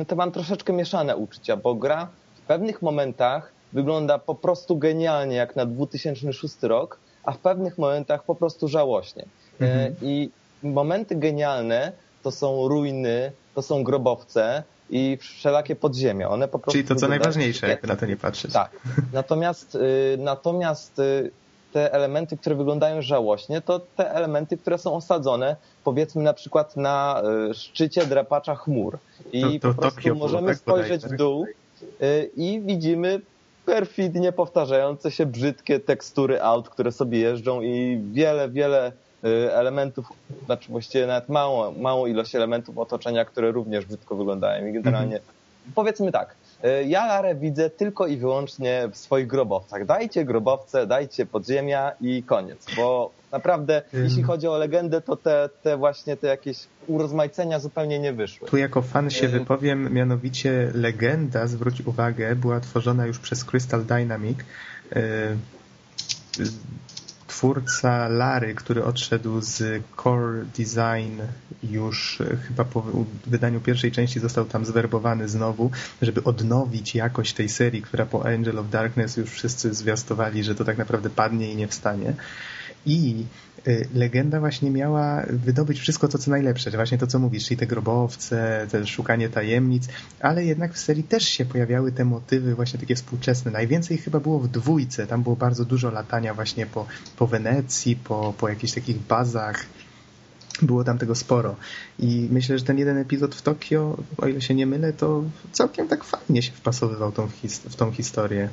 to mam troszeczkę mieszane uczucia, bo gra w pewnych momentach wygląda po prostu genialnie jak na dwa tysiące szósty rok, a w pewnych momentach po prostu żałośnie. Mhm. I momenty genialne to są ruiny, to są grobowce, i wszelakie podziemia. One po prostu... Czyli to, co najważniejsze, jakby na to nie patrzeć. Tak. Natomiast, y, natomiast y, te elementy, które wyglądają żałośnie, to te elementy, które są osadzone, powiedzmy na przykład na y, szczycie drapacza chmur. I to, to, po prostu Tokio możemy tak spojrzeć bodajże w dół y, i widzimy perfidnie powtarzające się brzydkie tekstury aut, które sobie jeżdżą i wiele, wiele elementów, znaczy właściwie nawet mało, mało ilość elementów otoczenia, które również brzydko wyglądają i generalnie mm-hmm. powiedzmy tak, ja Larę widzę tylko i wyłącznie w swoich grobowcach. Dajcie grobowce, dajcie podziemia i koniec, bo naprawdę mm. jeśli chodzi o Legendę, to te, te właśnie te jakieś urozmaicenia zupełnie nie wyszły. Tu jako fan się mm. wypowiem, mianowicie Legenda, zwróć uwagę, była tworzona już przez Crystal Dynamics, yy, twórca Lary, który odszedł z Core Design już chyba po wydaniu pierwszej części został tam zwerbowany znowu, żeby odnowić jakość tej serii, która po Angel of Darkness już wszyscy zwiastowali, że to tak naprawdę padnie i nie wstanie. I Legenda właśnie miała wydobyć wszystko to, co najlepsze, właśnie to, co mówisz, czyli te grobowce, te szukanie tajemnic, ale jednak w serii też się pojawiały te motywy właśnie takie współczesne. Najwięcej chyba było w dwójce, tam było bardzo dużo latania właśnie po, po Wenecji, po, po jakichś takich bazach, było tam tego sporo. I myślę, że ten jeden epizod w Tokio, o ile się nie mylę, to całkiem tak fajnie się wpasowywał tą, w tą historię.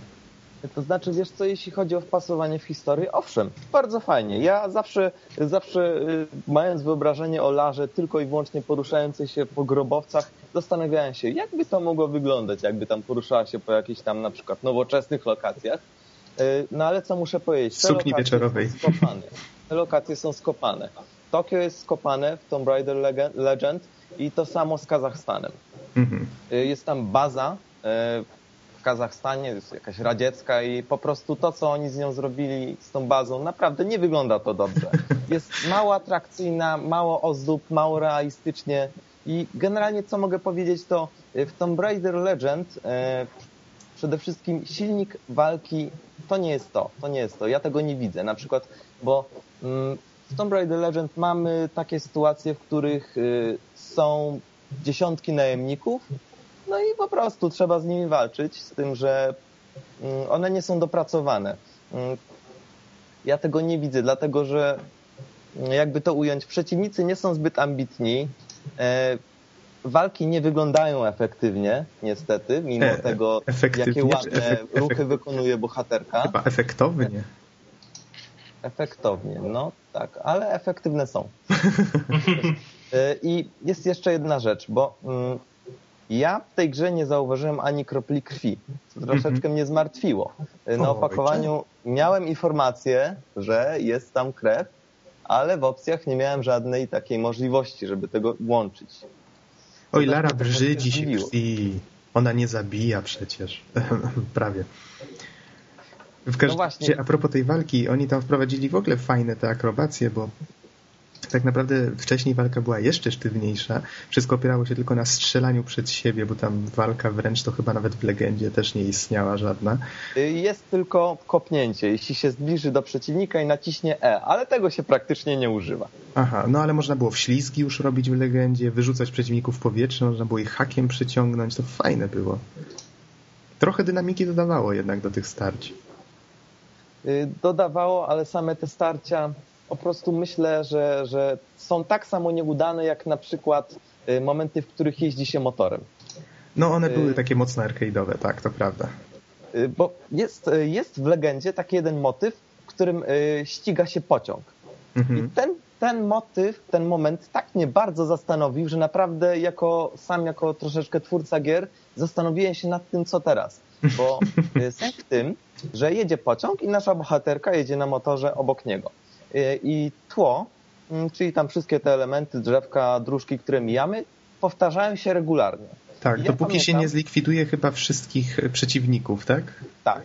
To znaczy, wiesz co, jeśli chodzi o wpasowanie w historię, owszem, bardzo fajnie. Ja zawsze, zawsze mając wyobrażenie o Larze tylko i wyłącznie poruszającej się po grobowcach, zastanawiałem się, jakby to mogło wyglądać, jakby tam poruszała się po jakichś tam na przykład nowoczesnych lokacjach. No ale co muszę powiedzieć, te sukni wieczorowej. Są skopane. Te lokacje są skopane. Tokio jest skopane w Tomb Raider Legend i to samo z Kazachstanem. Mhm. Jest tam baza w Kazachstanie, jest jakaś radziecka i po prostu to, co oni z nią zrobili, z tą bazą, naprawdę nie wygląda to dobrze. Jest mało atrakcyjna, mało ozdób, mało realistycznie i generalnie, co mogę powiedzieć, to w Tomb Raider Legend e, przede wszystkim silnik walki to nie jest to, to nie jest to. Ja tego nie widzę, na przykład, bo mm, w Tomb Raider Legend mamy takie sytuacje, w których y, są dziesiątki najemników. No i po prostu trzeba z nimi walczyć, z tym, że one nie są dopracowane. Ja tego nie widzę, dlatego że jakby to ująć, przeciwnicy nie są zbyt ambitni. walki nie wyglądają efektywnie, niestety, mimo e, tego, jakie ładne efekt, ruchy efekt, wykonuje bohaterka. Chyba efektownie. Efektownie, no tak, ale efektywne są. I jest jeszcze jedna rzecz, bo ja w tej grze nie zauważyłem ani kropli krwi, co troszeczkę mnie zmartwiło. Na opakowaniu miałem informację, że jest tam krew, ale w opcjach nie miałem żadnej takiej możliwości, żeby tego łączyć. Oj, Lara brzydzi się krwi. Ona nie zabija przecież. Prawie. W każdym no razie, a propos tej walki, oni tam wprowadzili w ogóle fajne te akrobacje, bo tak naprawdę wcześniej walka była jeszcze sztywniejsza. Wszystko opierało się tylko na strzelaniu przed siebie, bo tam walka wręcz to chyba nawet w legendzie też nie istniała żadna. Jest tylko kopnięcie, jeśli się zbliży do przeciwnika i naciśnie E, ale tego się praktycznie nie używa. Aha, no ale można było wślizgi już robić w legendzie, wyrzucać przeciwników w powietrze, można było ich hakiem przyciągnąć, to fajne było. Trochę dynamiki dodawało jednak do tych starć. Dodawało, ale same te starcia po prostu myślę, że, że są tak samo nieudane jak na przykład momenty, w których jeździ się motorem. No one były takie mocno arcade'owe, tak, to prawda. Bo jest, jest w legendzie taki jeden motyw, w którym ściga się pociąg. Mhm. I ten, ten motyw, ten moment tak mnie bardzo zastanowił, że naprawdę jako sam jako troszeczkę twórca gier zastanowiłem się nad tym, co teraz. Bo sens w tym, że jedzie pociąg i nasza bohaterka jedzie na motorze obok niego. I tło, czyli tam wszystkie te elementy, drzewka, dróżki, które mijamy, powtarzają się regularnie. Tak, ja dopóki pamiętam, się nie zlikwiduje chyba wszystkich przeciwników, tak? Tak.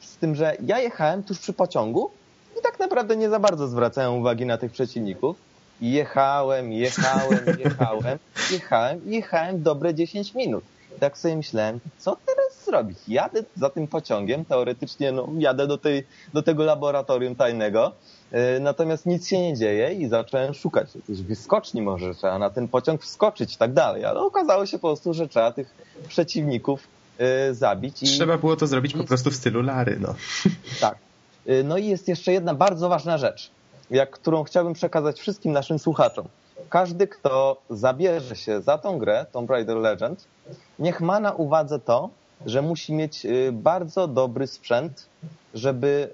Z tym, że ja jechałem tuż przy pociągu i tak naprawdę nie za bardzo zwracałem uwagi na tych przeciwników. Jechałem, jechałem, jechałem, jechałem, jechałem dobre dziesięć minut. Tak sobie myślałem, co teraz zrobić? Jadę za tym pociągiem, teoretycznie no, jadę do, tej, do tego laboratorium tajnego, yy, natomiast nic się nie dzieje i zacząłem szukać jakiejś wyskoczni, może trzeba na ten pociąg wskoczyć i tak dalej, ale okazało się po prostu, że trzeba tych przeciwników yy, zabić. I trzeba było to zrobić po prostu w stylu Lary. No. Tak. Yy, no i jest jeszcze jedna bardzo ważna rzecz, jak, którą chciałbym przekazać wszystkim naszym słuchaczom. Każdy, kto zabierze się za tą grę, Tomb Raider Legend, niech ma na uwadze to, że musi mieć bardzo dobry sprzęt, żeby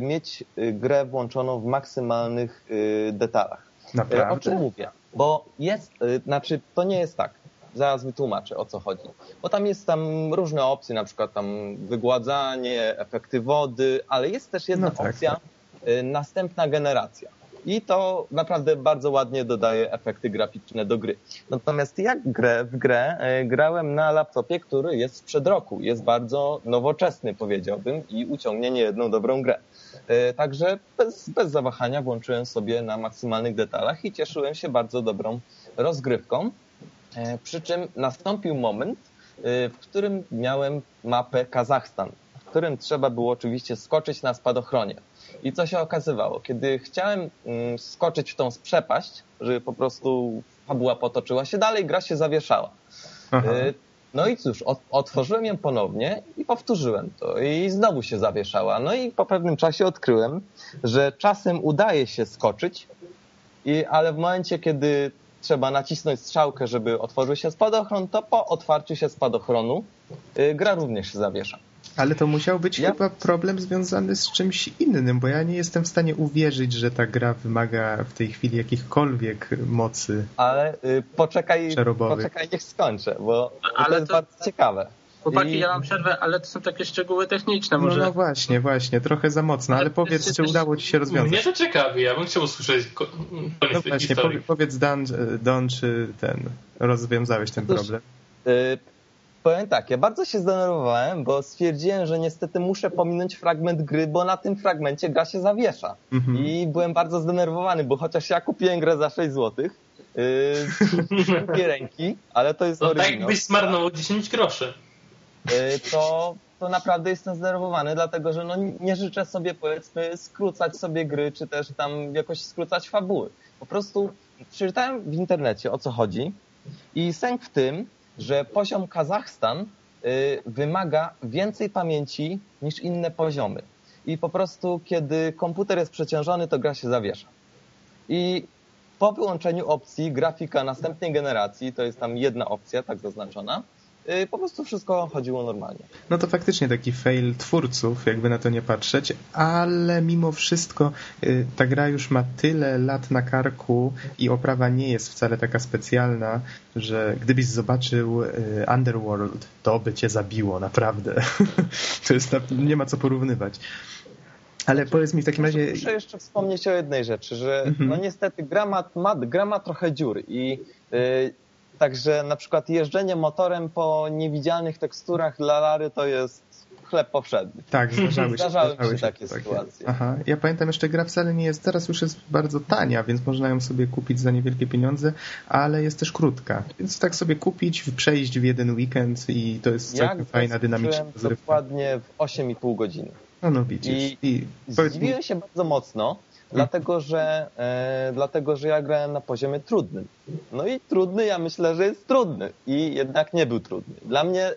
mieć grę włączoną w maksymalnych detalach. Naprawdę? O czym mówię? Bo jest, znaczy to nie jest tak. Zaraz wytłumaczę, o co chodzi. Bo tam jest tam różne opcje, na przykład tam wygładzanie, efekty wody, ale jest też jedna no tak, opcja, tak. Następna generacja. I to naprawdę bardzo ładnie dodaje efekty graficzne do gry. Natomiast ja grę w grę grałem na laptopie, który jest sprzed roku. Jest bardzo nowoczesny, powiedziałbym, i uciągnie niejedną dobrą grę. Także bez, bez zawahania włączyłem sobie na maksymalnych detalach i cieszyłem się bardzo dobrą rozgrywką. Przy czym nastąpił moment, w którym miałem mapę Kazachstan, w którym trzeba było oczywiście skoczyć na spadochronie. I co się okazywało? Kiedy chciałem skoczyć w tą przepaść, żeby po prostu fabuła potoczyła się dalej, gra się zawieszała. Aha. No i cóż, otworzyłem ją ponownie i powtórzyłem to. I znowu się zawieszała. No i po pewnym czasie odkryłem, że czasem udaje się skoczyć, ale w momencie, kiedy trzeba nacisnąć strzałkę, żeby otworzył się spadochron, to po otwarciu się spadochronu gra również się zawiesza. Ale to musiał być ja? chyba problem związany z czymś innym, bo ja nie jestem w stanie uwierzyć, że ta gra wymaga w tej chwili jakichkolwiek mocy. Ale y, poczekaj, poczekaj, niech skończę, bo ale to jest to... bardzo ciekawe. Chłopaki, I... ja mam przerwę, ale to są takie szczegóły techniczne może. No, no właśnie, właśnie, trochę za mocno, ale, ale powiedz, czy też... udało ci się rozwiązać. Mnie to ciekawi, ja bym chciał usłyszeć koniec no tej właśnie, historii. Po, powiedz Don, Don, czy ten rozwiązałeś ten Otóż, problem? Y... Powiem tak, ja bardzo się zdenerwowałem, bo stwierdziłem, że niestety muszę pominąć fragment gry, bo na tym fragmencie gra się zawiesza. Mm-hmm. I byłem bardzo zdenerwowany, bo chociaż ja kupiłem grę za sześć złotych yy, z drugiej ręki, ale to jest no oryginał. Tak jakbyś zmarnował dziesięć groszy. Yy, to, to naprawdę jestem zdenerwowany, dlatego że no nie życzę sobie, powiedzmy, skrócać sobie gry, czy też tam jakoś skrócać fabuły. Po prostu przeczytałem w internecie, o co chodzi i sęk w tym, że poziom Kazachstan wymaga więcej pamięci niż inne poziomy. I po prostu, kiedy komputer jest przeciążony, to gra się zawiesza. I po wyłączeniu opcji grafika następnej generacji, to jest tam jedna opcja tak zaznaczona, po prostu wszystko chodziło normalnie. No to faktycznie taki fail twórców, jakby na to nie patrzeć, ale mimo wszystko ta gra już ma tyle lat na karku i oprawa nie jest wcale taka specjalna, że gdybyś zobaczył Underworld, to by cię zabiło, naprawdę. To jest, nie ma co porównywać. Ale powiedz mi w takim razie... Muszę jeszcze wspomnieć o jednej rzeczy, że mhm. no niestety gra ma, ma, gra ma trochę dziur i... Yy, Także na przykład jeżdżenie motorem po niewidzialnych teksturach dla Lary to jest chleb powszedni. Tak, zdarzały się, zdarzały się takie, takie sytuacje. Aha. Ja pamiętam jeszcze, gra wcale nie jest, teraz już jest bardzo tania, więc można ją sobie kupić za niewielkie pieniądze, ale jest też krótka. Więc tak sobie kupić, przejść w jeden weekend i to jest całkiem ja fajna, dynamiczna rozrywka. Dokładnie w osiem i pół godziny. No, no widzisz. I, I zdziwiłem mi... się bardzo mocno, Dlatego że, e, dlatego, że ja grałem na poziomie trudnym. No i trudny, ja myślę, że jest trudny. I jednak nie był trudny. Dla mnie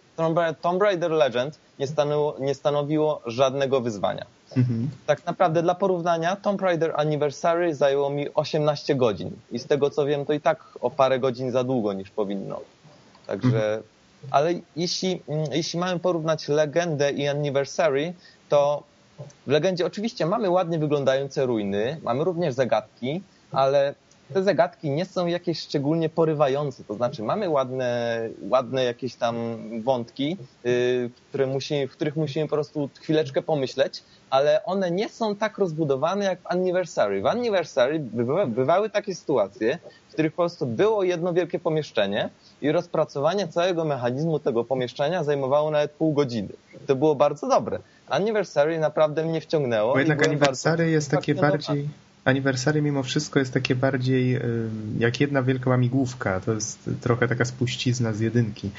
Tomb Raider Legend nie, stanu, nie stanowiło żadnego wyzwania. Mhm. Tak naprawdę dla porównania Tomb Raider Anniversary zajęło mi osiemnaście godzin. I z tego co wiem, to i tak o parę godzin za długo niż powinno. Także, mhm. ale jeśli, jeśli mamy porównać Legendę i Anniversary, to w Legendzie oczywiście mamy ładnie wyglądające ruiny, mamy również zagadki, ale te zagadki nie są jakieś szczególnie porywające. To znaczy mamy ładne, ładne jakieś tam wątki, yy, które musi, w których musimy po prostu chwileczkę pomyśleć, ale one nie są tak rozbudowane jak w Anniversary. W Anniversary bywa, bywały takie sytuacje, w których po prostu było jedno wielkie pomieszczenie i rozpracowanie całego mechanizmu tego pomieszczenia zajmowało nawet pół godziny. To było bardzo dobre. Anniversary naprawdę mnie wciągnęło. Bo jednak Anniversary jest takie bardziej... Anniversary mimo wszystko jest takie bardziej jak jedna wielka łamigłówka. To jest trochę taka spuścizna z jedynki.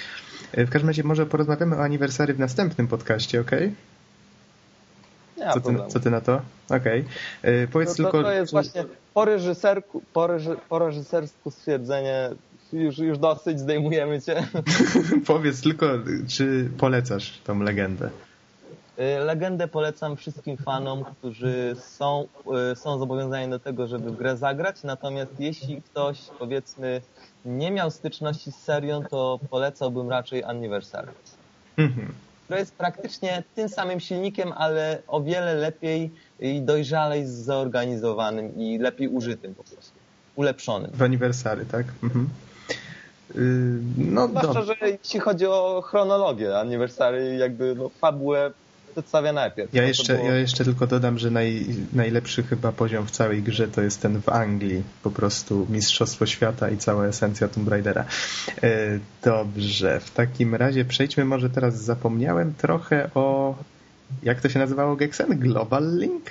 W każdym razie może porozmawiamy o Anniversary w następnym podcaście, okej? Okay? Co ty, co ty na to? Okej. Okay. Powiedz to, to, tylko... To jest właśnie po reżyserku, po, reży, po reżysersku stwierdzenie... Już, już dosyć, zdejmujemy cię. Powiedz tylko, czy polecasz tą Legendę? Legendę polecam wszystkim fanom, którzy są, są zobowiązani do tego, żeby w grę zagrać. Natomiast jeśli ktoś, powiedzmy, nie miał styczności z serią, to polecałbym raczej Anniversary. Mhm. To jest praktycznie tym samym silnikiem, ale o wiele lepiej i dojrzalej zorganizowanym i lepiej użytym po prostu. Ulepszonym. W Anniversary, tak? Mhm. No, zwłaszcza, dobrze. Że jeśli chodzi o chronologię Anniversary, jakby no, fabułę przedstawia najpierw. Ja, no, jeszcze, było... ja jeszcze tylko dodam, że naj, najlepszy chyba poziom w całej grze to jest ten w Anglii. Po prostu mistrzostwo świata i cała esencja Tomb Raidera. Dobrze, w takim razie przejdźmy może teraz, zapomniałem trochę o... Jak to się nazywało, Geksen? Global Link?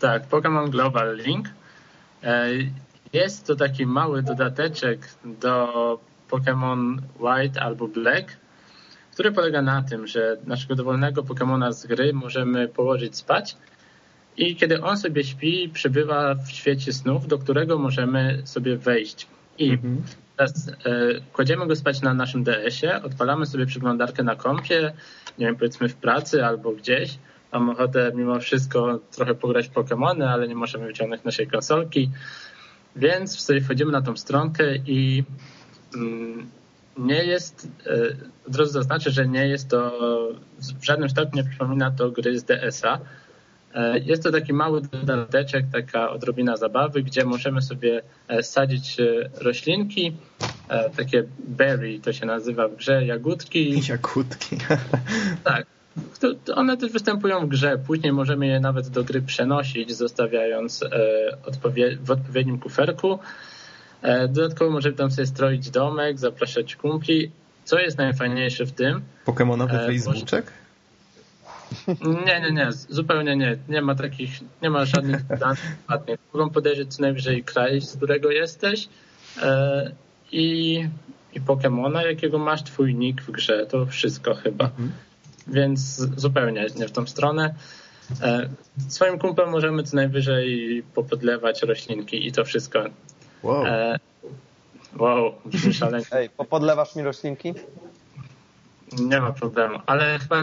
Tak, Pokémon Global Link. Jest to taki mały dodateczek do Pokémon White albo Black, który polega na tym, że naszego dowolnego Pokémona z gry możemy położyć spać i kiedy on sobie śpi, przebywa w świecie snów, do którego możemy sobie wejść. I mhm. teraz e, kładziemy go spać na naszym D S-ie, odpalamy sobie przeglądarkę na kompie, nie wiem, powiedzmy w pracy albo gdzieś. Mam ochotę mimo wszystko trochę pograć w Pokémony, ale nie możemy wyciągnąć naszej konsolki. Więc sobie wchodzimy na tą stronkę i nie jest, od razu zaznaczę, że nie jest to, w żadnym stopniu nie przypomina to gry z D S-a. Jest to taki mały dodateczek, taka odrobina zabawy, gdzie możemy sobie sadzić roślinki, takie berry to się nazywa w grze, jagódki. Jagódki. Tak. One też występują w grze. Później możemy je nawet do gry przenosić, zostawiając w odpowiednim kuferku. Dodatkowo możemy tam sobie stroić domek, zapraszać kumpli. Co jest najfajniejsze w tym? Pokemonowy Facebooczek? Nie, nie, nie. Zupełnie nie. Nie ma takich, nie ma żadnych danych prywatnych. Mogą podejrzeć co najwyżej kraj, z którego jesteś i, i Pokemona, jakiego masz, twój nick w grze. To wszystko chyba. Mhm. Więc zupełnie nie w tą stronę. Swoim kumplem możemy co najwyżej popodlewać roślinki i to wszystko. Wow. E... Wow, brzmi szalenie. Ej, popodlewasz mi roślinki? Nie ma problemu, ale chyba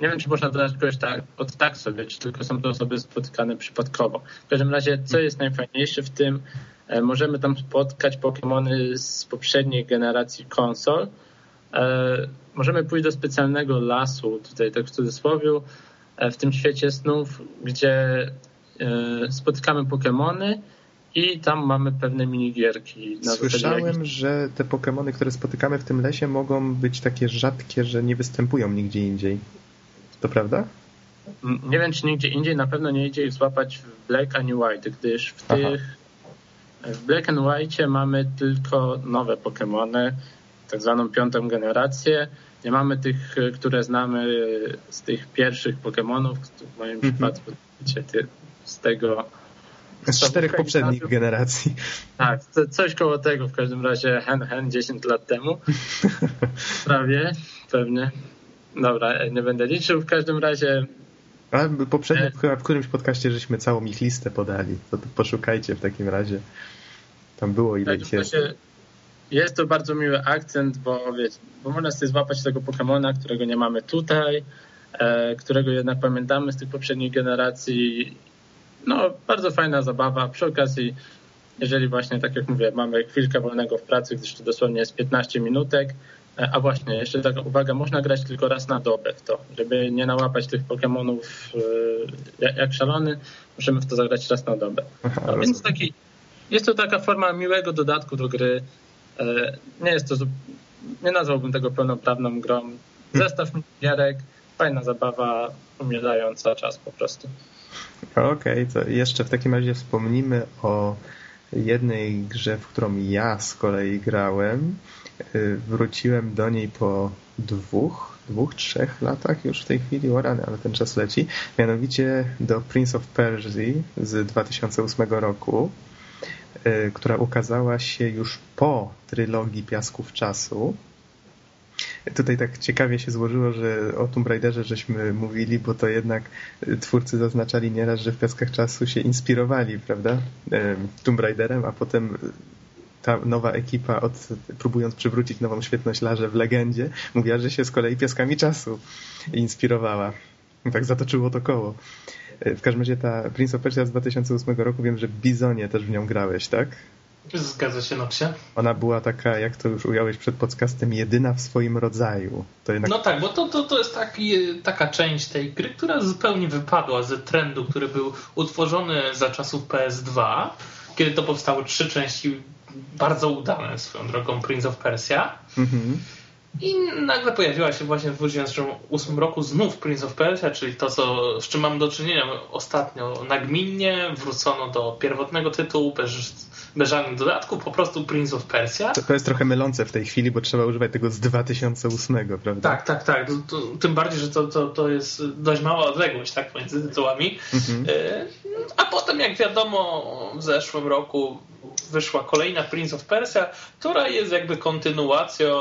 nie wiem, czy można dodać kogoś tak, od tak sobie, czy tylko są to osoby spotykane przypadkowo. W każdym razie, co jest najfajniejsze w tym, Możemy tam spotkać Pokemony z poprzedniej generacji konsol. Możemy pójść do specjalnego lasu, tutaj tak w cudzysłowie, w tym świecie snów, gdzie spotykamy Pokemony i tam mamy pewne minigierki. Słyszałem, jakichś... że te Pokemony, które spotykamy w tym lesie, mogą być takie rzadkie, że nie występują nigdzie indziej. To prawda? Nie wiem, czy nigdzie indziej. Na pewno nie idzie ich złapać w Black and White, gdyż w Aha. tych w Black and White mamy tylko nowe Pokemony, tak zwaną piątą generację. Nie mamy tych, które znamy z tych pierwszych Pokemonów, w moim mm-hmm. przypadku z tego... Z czterech poprzednich latów. Generacji. Tak, coś koło tego w każdym razie. Hen, hen, dziesięć lat temu. Prawie, pewnie. Dobra, nie będę liczył. W każdym razie... Ale poprzednio chyba w którymś podcaście żeśmy całą ich listę podali. To, to poszukajcie w takim razie. Tam było ile tak, jest. Jest to bardzo miły akcent, bo, wiecie, bo można sobie złapać tego Pokemona, którego nie mamy tutaj, e, którego jednak pamiętamy z tych poprzednich generacji. No, bardzo fajna zabawa. Przy okazji, jeżeli właśnie, tak jak mówię, mamy chwilkę wolnego w pracy, gdyż to dosłownie jest piętnaście minutek, a właśnie, jeszcze taka uwaga, można grać tylko raz na dobę w to, żeby nie nałapać tych Pokemonów e, jak szalony, musimy w to zagrać raz na dobę. No, więc taki, jest to taka forma miłego dodatku do gry. E, nie jest to, nie nazwałbym tego pełnoprawną grą. Zestaw hmm. minigierek, fajna zabawa, umilająca czas po prostu. Okej, okay, to jeszcze w takim razie wspomnimy o jednej grze, w którą ja z kolei grałem. Wróciłem do niej po dwóch, dwóch, trzech latach już w tej chwili, o rany, ale ten czas leci. Mianowicie do Prince of Persia z dwa tysiące ósmego roku, która ukazała się już po trylogii Piasków Czasu. Tutaj tak ciekawie się złożyło, że o Tomb Raiderze żeśmy mówili, bo to jednak twórcy zaznaczali nieraz, że w Piaskach Czasu się inspirowali, prawda, Tomb Raiderem, a potem ta nowa ekipa, od, próbując przywrócić nową świetność Larze w Legendzie, mówiła, że się z kolei Piaskami Czasu inspirowała. Tak zatoczyło to koło. W każdym razie ta Prince of Persia z dwa tysiące ósmego roku, wiem, że Bizonie też w nią grałeś, tak? Zgadza się, Noxie. Ona była taka, jak to już ująłeś przed podcastem, jedyna w swoim rodzaju. To jednak... No tak, bo to, to, to jest taki, taka część tej gry, która zupełnie wypadła ze trendu, który był utworzony za czasów P S dwa, kiedy to powstały trzy części bardzo udane swoją drogą Prince of Persia. Mhm. I nagle pojawiła się właśnie w dwa tysiące ósmym roku znów Prince of Persia, czyli to, co, z czym mam do czynienia ostatnio nagminnie. Wrócono do pierwotnego tytułu, bez, bez żadnych dodatków, po prostu Prince of Persia. To, to jest trochę mylące w tej chwili, bo trzeba używać tego z dwa tysiące ósmego, prawda? Tak, tak, tak. To, to, tym bardziej, że to, to, to jest dość mała odległość, tak, pomiędzy tytułami. Mhm. A potem, jak wiadomo, w zeszłym roku wyszła kolejna Prince of Persia, która jest jakby kontynuacją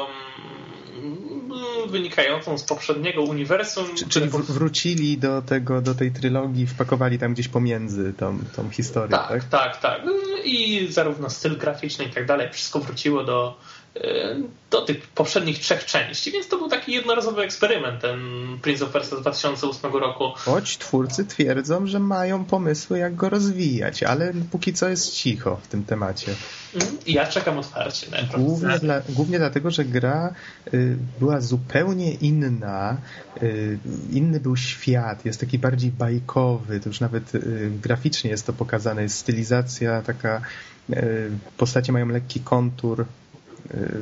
wynikającą z poprzedniego uniwersum. Czyli wr- wrócili do tego, do tej trylogii, wpakowali tam gdzieś pomiędzy tą, tą historię, tak? Tak, tak, tak. I zarówno styl graficzny i tak dalej, wszystko wróciło do, do tych poprzednich trzech części, więc to był taki jednorazowy eksperyment, ten Prince of Persia z dwa tysiące ósmego roku. Choć twórcy twierdzą, że mają pomysły, jak go rozwijać, ale póki co jest cicho w tym temacie. Ja czekam otwarcie. Głównie, dla, głównie dlatego, że gra y, była zupełnie inna. Y, inny był świat, jest taki bardziej bajkowy, to już nawet y, graficznie jest to pokazane, jest stylizacja taka, y, postacie mają lekki kontur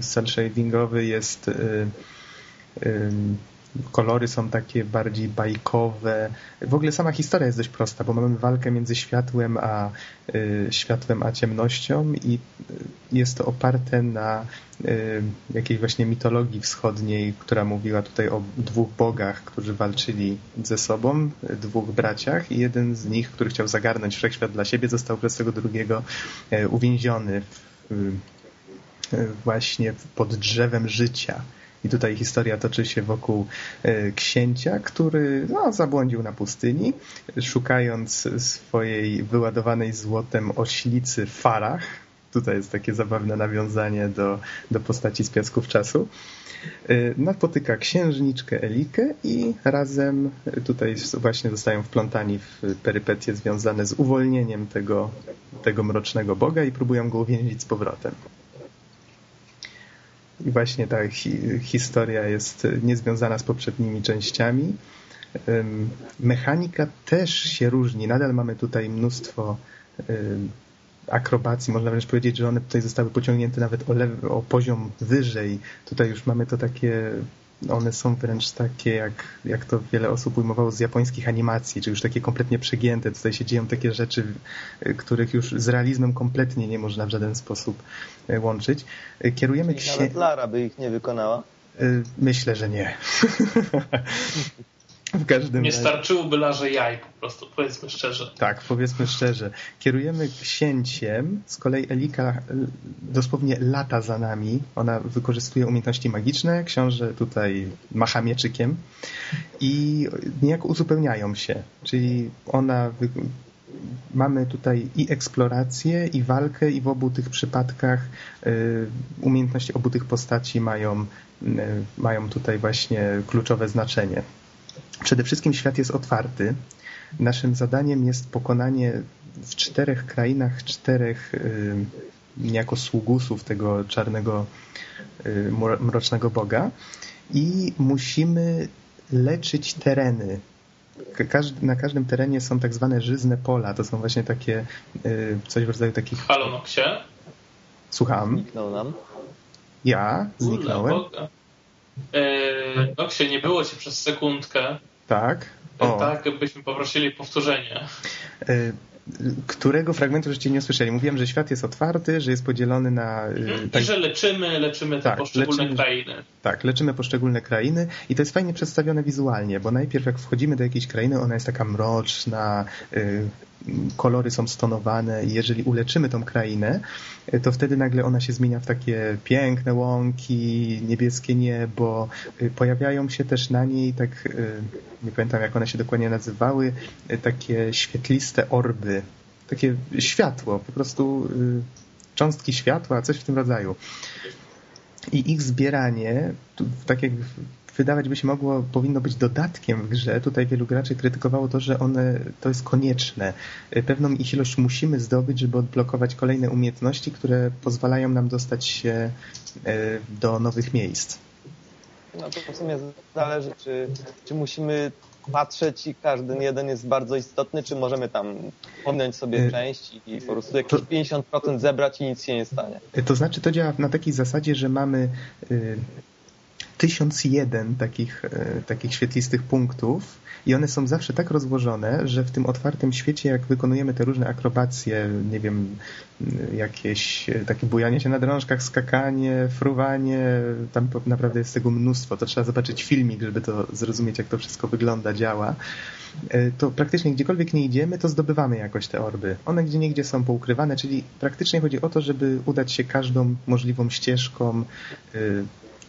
cel shadingowy, jest y, y, kolory są takie bardziej bajkowe. W ogóle sama historia jest dość prosta, bo mamy walkę między światłem a y, światłem a ciemnością i jest to oparte na y, jakiejś właśnie mitologii wschodniej, która mówiła tutaj o dwóch bogach, którzy walczyli ze sobą, dwóch braciach, i jeden z nich, który chciał zagarnąć wszechświat dla siebie, został przez tego drugiego y, uwięziony w y, właśnie pod drzewem życia. I tutaj historia toczy się wokół księcia, który no, zabłądził na pustyni, szukając swojej wyładowanej złotem oślicy w farach, tutaj jest takie zabawne nawiązanie do, do postaci z Piasków Czasu. Napotyka księżniczkę Elikę i razem tutaj właśnie zostają wplątani w perypetie związane z uwolnieniem tego, tego mrocznego boga i próbują go uwięzić z powrotem. I właśnie ta hi- historia jest niezwiązana z poprzednimi częściami. Mechanika też się różni. Nadal mamy tutaj mnóstwo akrobacji. Można wręcz powiedzieć, że one tutaj zostały pociągnięte nawet o, lewy, o poziom wyżej. Tutaj już mamy to takie... One są wręcz takie, jak, jak to wiele osób ujmowało z japońskich animacji, czy już takie kompletnie przegięte. Tutaj się dzieją takie rzeczy, których już z realizmem kompletnie nie można w żaden sposób łączyć. Kierujemy się... Nawet Lara by ich nie wykonała? Myślę, że nie. W każdym nie starczyłoby Larze jaj po prostu, powiedzmy szczerze. Tak, powiedzmy szczerze. Kierujemy księciem, z kolei Elika dosłownie lata za nami. Ona wykorzystuje umiejętności magiczne, książę tutaj macha mieczykiem i niejako uzupełniają się. Czyli ona... Wy... Mamy tutaj i eksplorację, i walkę, i w obu tych przypadkach umiejętności obu tych postaci mają, mają tutaj właśnie kluczowe znaczenie. Przede wszystkim świat jest otwarty. Naszym zadaniem jest pokonanie w czterech krainach, czterech niejako sługusów tego czarnego, mrocznego boga i musimy leczyć tereny. Na każdym terenie są tak zwane żyzne pola. To są właśnie takie coś w rodzaju takich... Halo, Noxie? Słucham. Zniknął nam. Ja? Zniknąłem? Eee, Noxie, nie było cię przez sekundkę. Tak? O. Tak, byśmy poprosili powtórzenie. Eee, którego fragmentu żeście nie usłyszeli? Mówiłem, że świat jest otwarty, że jest podzielony na... Eee, I tak... że leczymy, leczymy te tak, poszczególne leczymy, krainy. Tak, leczymy poszczególne krainy i to jest fajnie przedstawione wizualnie, bo najpierw jak wchodzimy do jakiejś krainy, ona jest taka mroczna, eee, kolory są stonowane i jeżeli uleczymy tą krainę, to wtedy nagle ona się zmienia w takie piękne łąki, niebieskie niebo. Pojawiają się też na niej, tak nie pamiętam jak one się dokładnie nazywały, takie świetliste orby, takie światło, po prostu cząstki światła, coś w tym rodzaju. I ich zbieranie, tak jak wydawać by się mogło, powinno być dodatkiem w grze. Tutaj wielu graczy krytykowało to, że one to jest konieczne. Pewną ich ilość musimy zdobyć, żeby odblokować kolejne umiejętności, które pozwalają nam dostać się do nowych miejsc. No to w sumie zależy, czy, czy musimy patrzeć i każdy jeden jest bardzo istotny, czy możemy tam pominąć sobie część i po prostu jakieś pięćdziesiąt procent zebrać i nic się nie stanie. To znaczy to działa na takiej zasadzie, że mamy... tysiąc jeden takich, takich świetlistych punktów i one są zawsze tak rozłożone, że w tym otwartym świecie, jak wykonujemy te różne akrobacje, nie wiem, jakieś takie bujanie się na drążkach, skakanie, fruwanie, tam naprawdę jest tego mnóstwo, to trzeba zobaczyć filmik, żeby to zrozumieć, jak to wszystko wygląda, działa, to praktycznie gdziekolwiek nie idziemy, to zdobywamy jakoś te orby. One gdzieniegdzie są poukrywane, czyli praktycznie chodzi o to, żeby udać się każdą możliwą ścieżką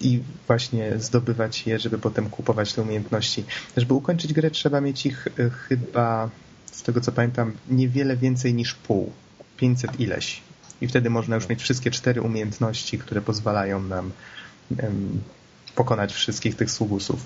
i właśnie zdobywać je, żeby potem kupować te umiejętności. Żeby ukończyć grę, trzeba mieć ich chyba, z tego co pamiętam, niewiele więcej niż pół. pięćset ileś. I wtedy można już mieć wszystkie cztery umiejętności, które pozwalają nam um, pokonać wszystkich tych sługusów.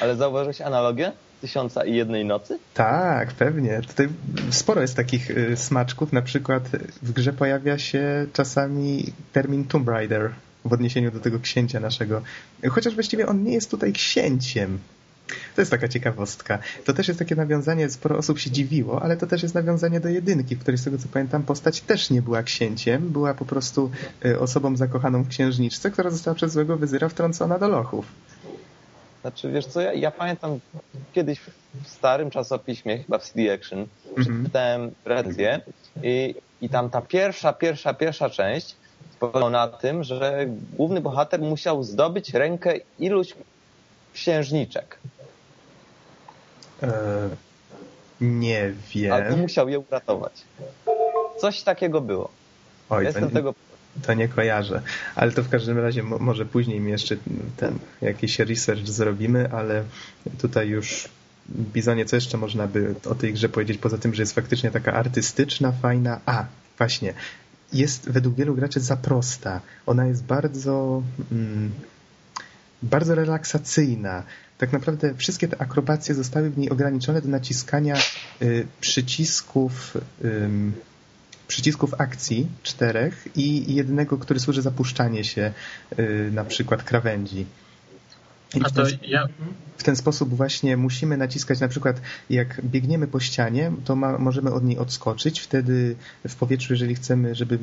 Ale zauważyłeś analogię? Tysiąca i jednej nocy? Tak, pewnie. Tutaj sporo jest takich y, smaczków. Na przykład w grze pojawia się czasami termin Tomb Raider w odniesieniu do tego księcia naszego. Chociaż właściwie on nie jest tutaj księciem. To jest taka ciekawostka. To też jest takie nawiązanie, sporo osób się dziwiło, ale to też jest nawiązanie do jedynki, w której z tego co pamiętam postać też nie była księciem, była po prostu osobą zakochaną w księżniczce, która została przez złego wyzyra wtrącona do lochów. Znaczy, wiesz co, ja, ja pamiętam kiedyś w starym czasopiśmie, chyba w C D Action, mm-hmm. czytałem recenzję i, i tam ta pierwsza, pierwsza, pierwsza część polegał na tym, że główny bohater musiał zdobyć rękę iluś księżniczek. Eee, nie wiem. Albo musiał je uratować. Coś takiego było. Oj, Jestem to, nie, tego... to nie kojarzę. Ale to w każdym razie mo- może później jeszcze ten jakiś research zrobimy, ale tutaj już Bizonie, co jeszcze można by o tej grze powiedzieć, poza tym, że jest faktycznie taka artystyczna, fajna. A, właśnie... jest według wielu graczy za prosta. Ona jest bardzo, mm, bardzo relaksacyjna. Tak naprawdę wszystkie te akrobacje zostały w niej ograniczone do naciskania y, przycisków y, przycisków akcji czterech i jednego, który służy za puszczanie się y, na przykład krawędzi. I w ten, ja... w ten sposób właśnie musimy naciskać, na przykład jak biegniemy po ścianie, to ma, możemy od niej odskoczyć, wtedy w powietrzu, jeżeli chcemy, żeby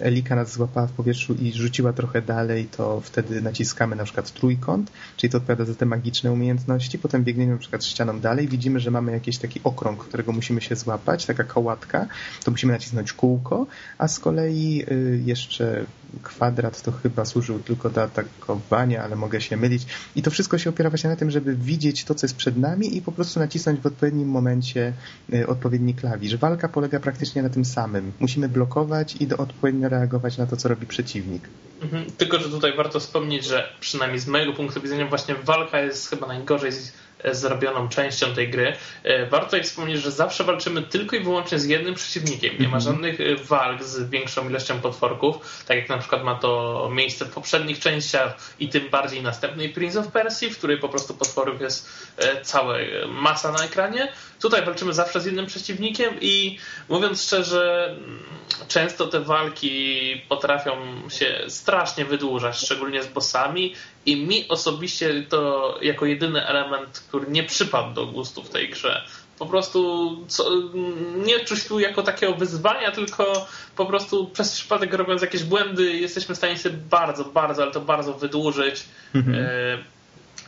Elika nas złapała w powietrzu i rzuciła trochę dalej, to wtedy naciskamy na przykład trójkąt, czyli to odpowiada za te magiczne umiejętności, potem biegniemy na przykład ścianą dalej, widzimy, że mamy jakiś taki okrąg, którego musimy się złapać, taka kołatka, to musimy nacisnąć kółko, a z kolei jeszcze kwadrat to chyba służył tylko do atakowania, ale mogę się mylić. I to wszystko się opiera właśnie na tym, żeby widzieć to, co jest przed nami i po prostu nacisnąć w odpowiednim momencie odpowiedni klawisz. Walka polega praktycznie na tym samym. Musimy blokować i do odpowiednio reagować na to, co robi przeciwnik. Mhm. Tylko, że tutaj warto wspomnieć, że przynajmniej z mojego punktu widzenia właśnie walka jest chyba najgorzej z... zrobioną częścią tej gry. Warto i wspomnieć, że zawsze walczymy tylko i wyłącznie z jednym przeciwnikiem. Nie ma żadnych walk z większą ilością potworków, tak jak na przykład ma to miejsce w poprzednich częściach i tym bardziej następnej Prince of Persia, w której po prostu potworów jest cała masa na ekranie. Tutaj walczymy zawsze z jednym przeciwnikiem i mówiąc szczerze, często te walki potrafią się strasznie wydłużać, szczególnie z bossami, i mi osobiście to jako jedyny element, który nie przypadł do gustu w tej grze. Po prostu co, nie czuć tu jako takiego wyzwania, tylko po prostu przez przypadek robiąc jakieś błędy jesteśmy w stanie sobie bardzo, bardzo, ale to bardzo wydłużyć mhm. e,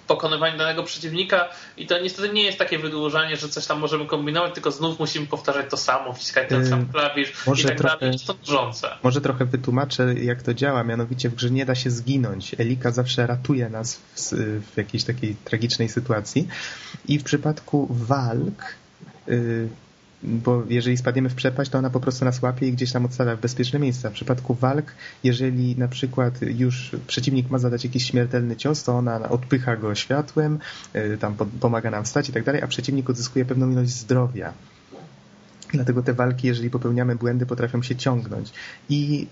pokonywanie danego przeciwnika i to niestety nie jest takie wydłużanie, że coś tam możemy kombinować, tylko znów musimy powtarzać to samo, wciskać ten yy, sam klawisz i tak trochę, dalej. Jest to drżące. Może trochę wytłumaczę, jak to działa. Mianowicie w grze nie da się zginąć. Elika zawsze ratuje nas w, w jakiejś takiej tragicznej sytuacji i w przypadku walk yy, bo jeżeli spadniemy w przepaść, to ona po prostu nas łapie i gdzieś tam odstawia w bezpieczne miejsca. W przypadku walk, jeżeli na przykład już przeciwnik ma zadać jakiś śmiertelny cios, to ona odpycha go światłem, tam pomaga nam wstać i tak dalej, a przeciwnik odzyskuje pewną ilość zdrowia. Dlatego te walki, jeżeli popełniamy błędy, potrafią się ciągnąć. I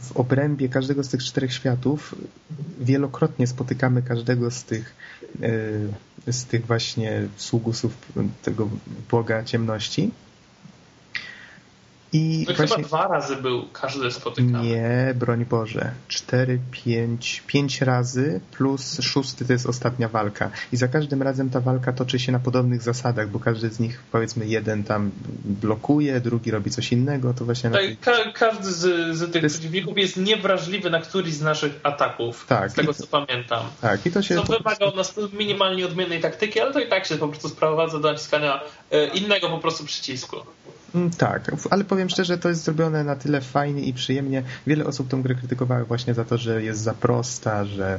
w obrębie każdego z tych czterech światów wielokrotnie spotykamy każdego z tych z tych właśnie sługusów tego Boga Ciemności. I to właśnie... chyba dwa razy był każdy spotykany. Nie, broń Boże. Cztery, pięć, pięć razy plus szósty to jest ostatnia walka. I za każdym razem ta walka toczy się na podobnych zasadach, bo każdy z nich, powiedzmy, jeden tam blokuje, drugi robi coś innego. To właśnie... Tak, tej... ka- każdy z, z tych jest... przeciwników jest niewrażliwy na któryś z naszych ataków. Tak, z tego, to... co pamiętam. Tak, i to się... To po... wymaga od nas minimalnie odmiennej taktyki, ale to i tak się po prostu sprowadza do naciskania innego po prostu przycisku. Tak, ale powiem szczerze, to jest zrobione na tyle fajnie i przyjemnie. Wiele osób tą grę krytykowało właśnie za to, że jest za prosta, że,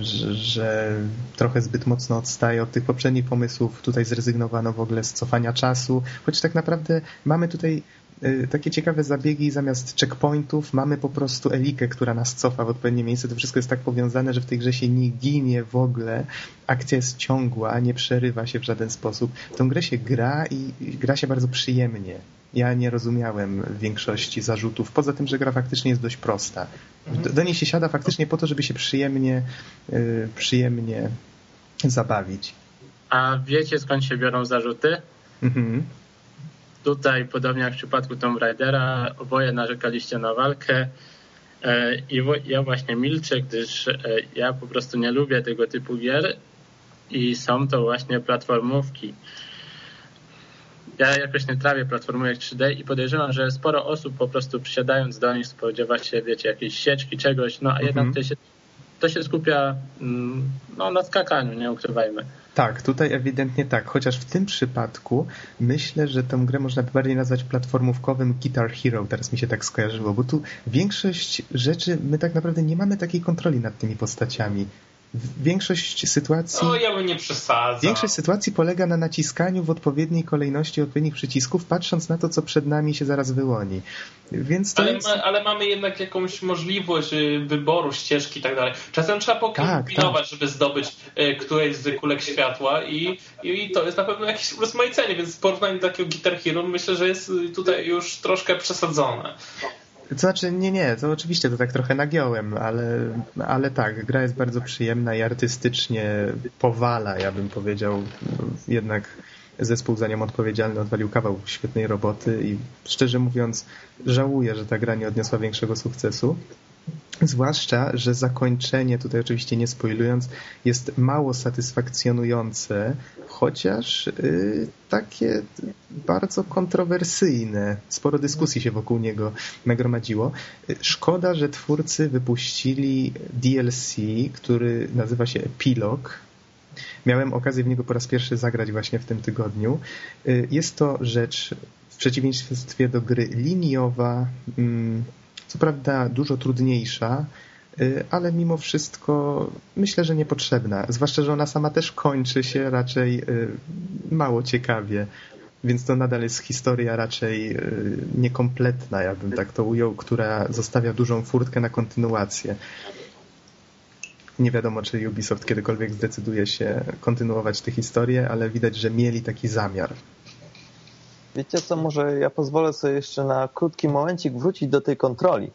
że, że trochę zbyt mocno odstaje od tych poprzednich pomysłów. Tutaj zrezygnowano w ogóle z cofania czasu, choć tak naprawdę mamy tutaj takie ciekawe zabiegi, zamiast checkpointów mamy po prostu Elikę, która nas cofa w odpowiednie miejsce. To wszystko jest tak powiązane, że w tej grze się nie ginie w ogóle. Akcja jest ciągła, nie przerywa się w żaden sposób. W tą grę się gra i gra się bardzo przyjemnie. Ja nie rozumiałem większości zarzutów, poza tym, że gra faktycznie jest dość prosta. Do niej się siada faktycznie po to, żeby się przyjemnie, yy, przyjemnie zabawić. A wiecie, skąd się biorą zarzuty? Mhm. Tutaj, podobnie jak w przypadku Tomb Raidera, oboje narzekaliście na walkę i ja właśnie milczę, gdyż ja po prostu nie lubię tego typu gier i są to właśnie platformówki. Ja jakoś nie trawię platformówek trzy D i podejrzewam, że sporo osób po prostu przysiadając do nich spodziewa się, wiecie, jakiejś sieczki, czegoś, no a mhm. jednak to się, to się skupia no, na skakaniu, nie ukrywajmy. Tak, tutaj ewidentnie tak, chociaż w tym przypadku myślę, że tę grę można by bardziej nazwać platformówkowym Guitar Hero, teraz mi się tak skojarzyło, bo tu większość rzeczy my tak naprawdę nie mamy takiej kontroli nad tymi postaciami. Większość sytuacji... O, ja bym nie przesadzał. Większość sytuacji polega na naciskaniu w odpowiedniej kolejności odpowiednich przycisków, patrząc na to, co przed nami się zaraz wyłoni. Więc to ale, jest... ma, ale mamy jednak jakąś możliwość wyboru ścieżki i tak dalej. Czasem trzeba pokombinować, tak, żeby zdobyć któreś z kulek światła i, i to jest na pewno jakieś rozmaicenie, więc w porównaniu do takiego Guitar Hero myślę, że jest tutaj już troszkę przesadzone. To znaczy, nie, nie, to oczywiście to tak trochę nagiąłem, ale, ale tak, gra jest bardzo przyjemna i artystycznie powala, ja bym powiedział. Jednak zespół za nią odpowiedzialny odwalił kawał świetnej roboty i szczerze mówiąc żałuję, że ta gra nie odniosła większego sukcesu. Zwłaszcza, że zakończenie, tutaj oczywiście nie spoilując, jest mało satysfakcjonujące, chociaż y, takie bardzo kontrowersyjne. Sporo dyskusji się wokół niego nagromadziło. Szkoda, że twórcy wypuścili D L C, który nazywa się Epilog. Miałem okazję w niego po raz pierwszy zagrać właśnie w tym tygodniu. Y, jest to rzecz w przeciwieństwie do gry liniowa, y, co prawda dużo trudniejsza, ale mimo wszystko myślę, że niepotrzebna. Zwłaszcza, że ona sama też kończy się raczej mało ciekawie, więc to nadal jest historia raczej niekompletna, ja bym tak to ujął, która zostawia dużą furtkę na kontynuację. Nie wiadomo, czy Ubisoft kiedykolwiek zdecyduje się kontynuować tę historię, ale widać, że mieli taki zamiar. Wiecie co, może ja pozwolę sobie jeszcze na krótki momencik wrócić do tej kontroli,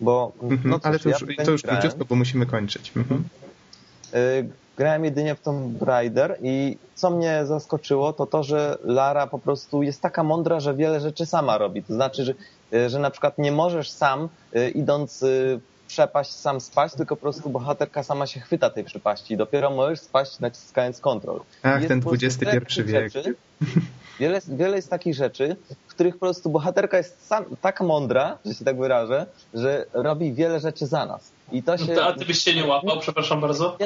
bo... Mm-hmm, no cóż, ale to już, ja to już grałem, króciutko, bo musimy kończyć. Mm-hmm. Y, grałem jedynie w Tomb Raider i co mnie zaskoczyło, to to, że Lara po prostu jest taka mądra, że wiele rzeczy sama robi. To znaczy, że, że na przykład nie możesz sam, y, idąc y, przepaść, sam spaść, tylko po prostu bohaterka sama się chwyta tej przepaści i dopiero możesz spaść, naciskając kontrol. Ach, jest ten dwudziesty pierwszy wiek. Rzeczy, Wiele, wiele jest takich rzeczy, w których po prostu bohaterka jest sam, tak mądra, że się tak wyrażę, że robi wiele rzeczy za nas. I to się... A ty byś się nie łapał, przepraszam bardzo?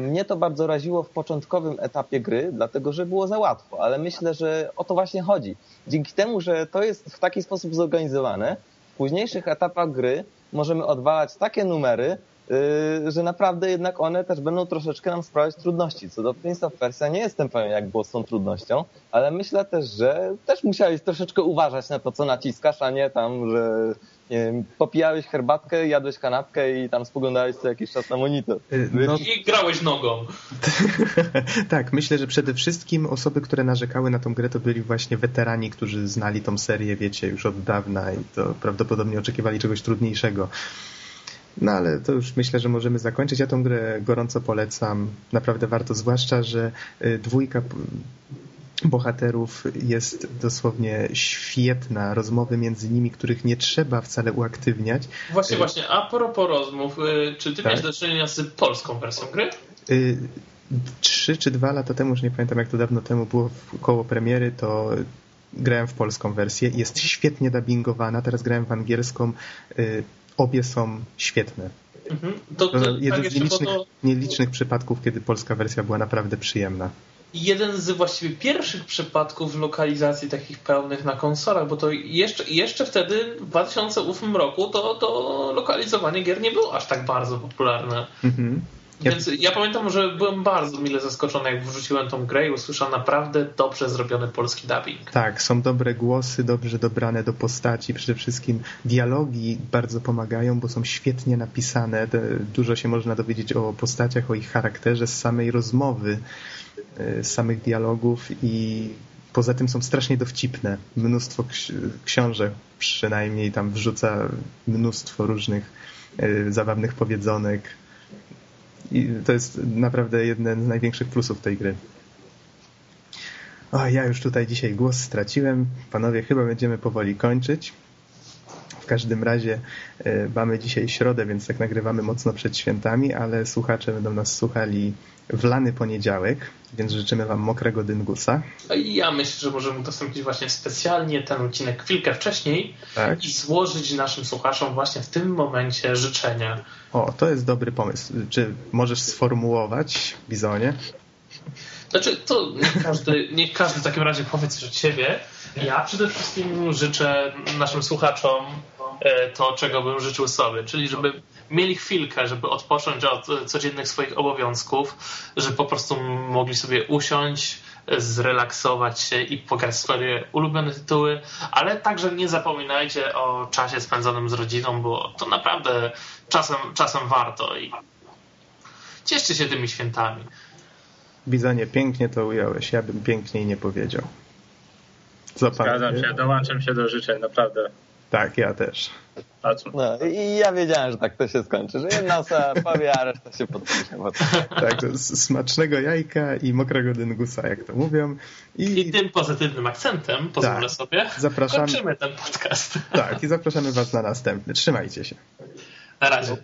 Mnie to bardzo raziło w początkowym etapie gry, dlatego że było za łatwo, ale myślę, że o to właśnie chodzi. Dzięki temu, że to jest w taki sposób zorganizowane, w późniejszych etapach gry możemy odwalać takie numery, Yy, że naprawdę jednak one też będą troszeczkę nam sprawiać trudności. Co do Prince of Persia nie jestem pewien, jak było z tą trudnością, ale myślę też, że też musiałeś troszeczkę uważać na to, co naciskasz, a nie tam, że nie wiem, popijałeś herbatkę, jadłeś kanapkę i tam spoglądałeś co jakiś czas na monitor. No... I grałeś nogą. Tak, myślę, że przede wszystkim osoby, które narzekały na tą grę, to byli właśnie weterani, którzy znali tą serię, wiecie, już od dawna i to prawdopodobnie oczekiwali czegoś trudniejszego. No ale to już myślę, że możemy zakończyć. Ja tą grę gorąco polecam. Naprawdę warto, zwłaszcza, że dwójka bohaterów jest dosłownie świetna. Rozmowy między nimi, których nie trzeba wcale uaktywniać. Właśnie, właśnie. A propos rozmów, czy ty tak? miałeś do czynienia z polską wersją gry? Y- Trzy czy dwa lata temu, już nie pamiętam jak to dawno temu było, koło premiery, to... grałem w polską wersję. Jest świetnie dubbingowana. Teraz grałem w angielską. Y- Obie są świetne. Mhm. To, to, to jeden tak z nielicznych, to... nielicznych przypadków, kiedy polska wersja była naprawdę przyjemna. Jeden z właściwie pierwszych przypadków lokalizacji takich pełnych na konsolach, bo to jeszcze, jeszcze wtedy w dwa tysiące ósmym roku to, to lokalizowanie gier nie było aż tak bardzo popularne. Mhm. Ja... Więc ja pamiętam, że byłem bardzo mile zaskoczony, jak wrzuciłem tą grę i usłyszałem naprawdę dobrze zrobiony polski dubbing. Tak, są dobre głosy, dobrze dobrane do postaci, przede wszystkim dialogi bardzo pomagają, bo są świetnie napisane, dużo się można dowiedzieć o postaciach, o ich charakterze z samej rozmowy, z samych dialogów i poza tym są strasznie dowcipne. Mnóstwo książek przynajmniej tam wrzuca mnóstwo różnych zabawnych powiedzonek. I to jest naprawdę jeden z największych plusów tej gry. O, ja już tutaj dzisiaj głos straciłem. Panowie, chyba będziemy powoli kończyć. W każdym razie y, mamy dzisiaj środę, więc tak nagrywamy mocno przed świętami, ale słuchacze będą nas słuchali w lany poniedziałek, więc życzymy wam mokrego dyngusa. Ja myślę, że możemy udostępnić właśnie specjalnie ten odcinek chwilkę wcześniej, tak, i złożyć naszym słuchaczom właśnie w tym momencie życzenia. O, to jest dobry pomysł. Czy możesz sformułować, Bizonie? Znaczy, to niech każdy, niech każdy w takim razie powie coś od siebie. Ja przede wszystkim życzę naszym słuchaczom to, czego bym życzył sobie, czyli żeby mieli chwilkę, żeby odpocząć od codziennych swoich obowiązków, że po prostu mogli sobie usiąść, zrelaksować się i pokazać swoje ulubione tytuły, ale także nie zapominajcie o czasie spędzonym z rodziną, bo to naprawdę czasem, czasem warto i cieszcie się tymi świętami. Bizonie, pięknie to ująłeś, ja bym piękniej nie powiedział. Zgadzam się, dołączam się do życzeń, naprawdę. Tak, ja też. No, i ja wiedziałem, że tak to się skończy, że jedna osoba powie, a reszta się podpisze. Tak, smacznego jajka i mokrego dyngusa, jak to mówią. I, I tym pozytywnym akcentem, pozwolę tak, sobie, zapraszamy... kończymy ten podcast. Tak, i zapraszamy was na następny. Trzymajcie się. Na razie.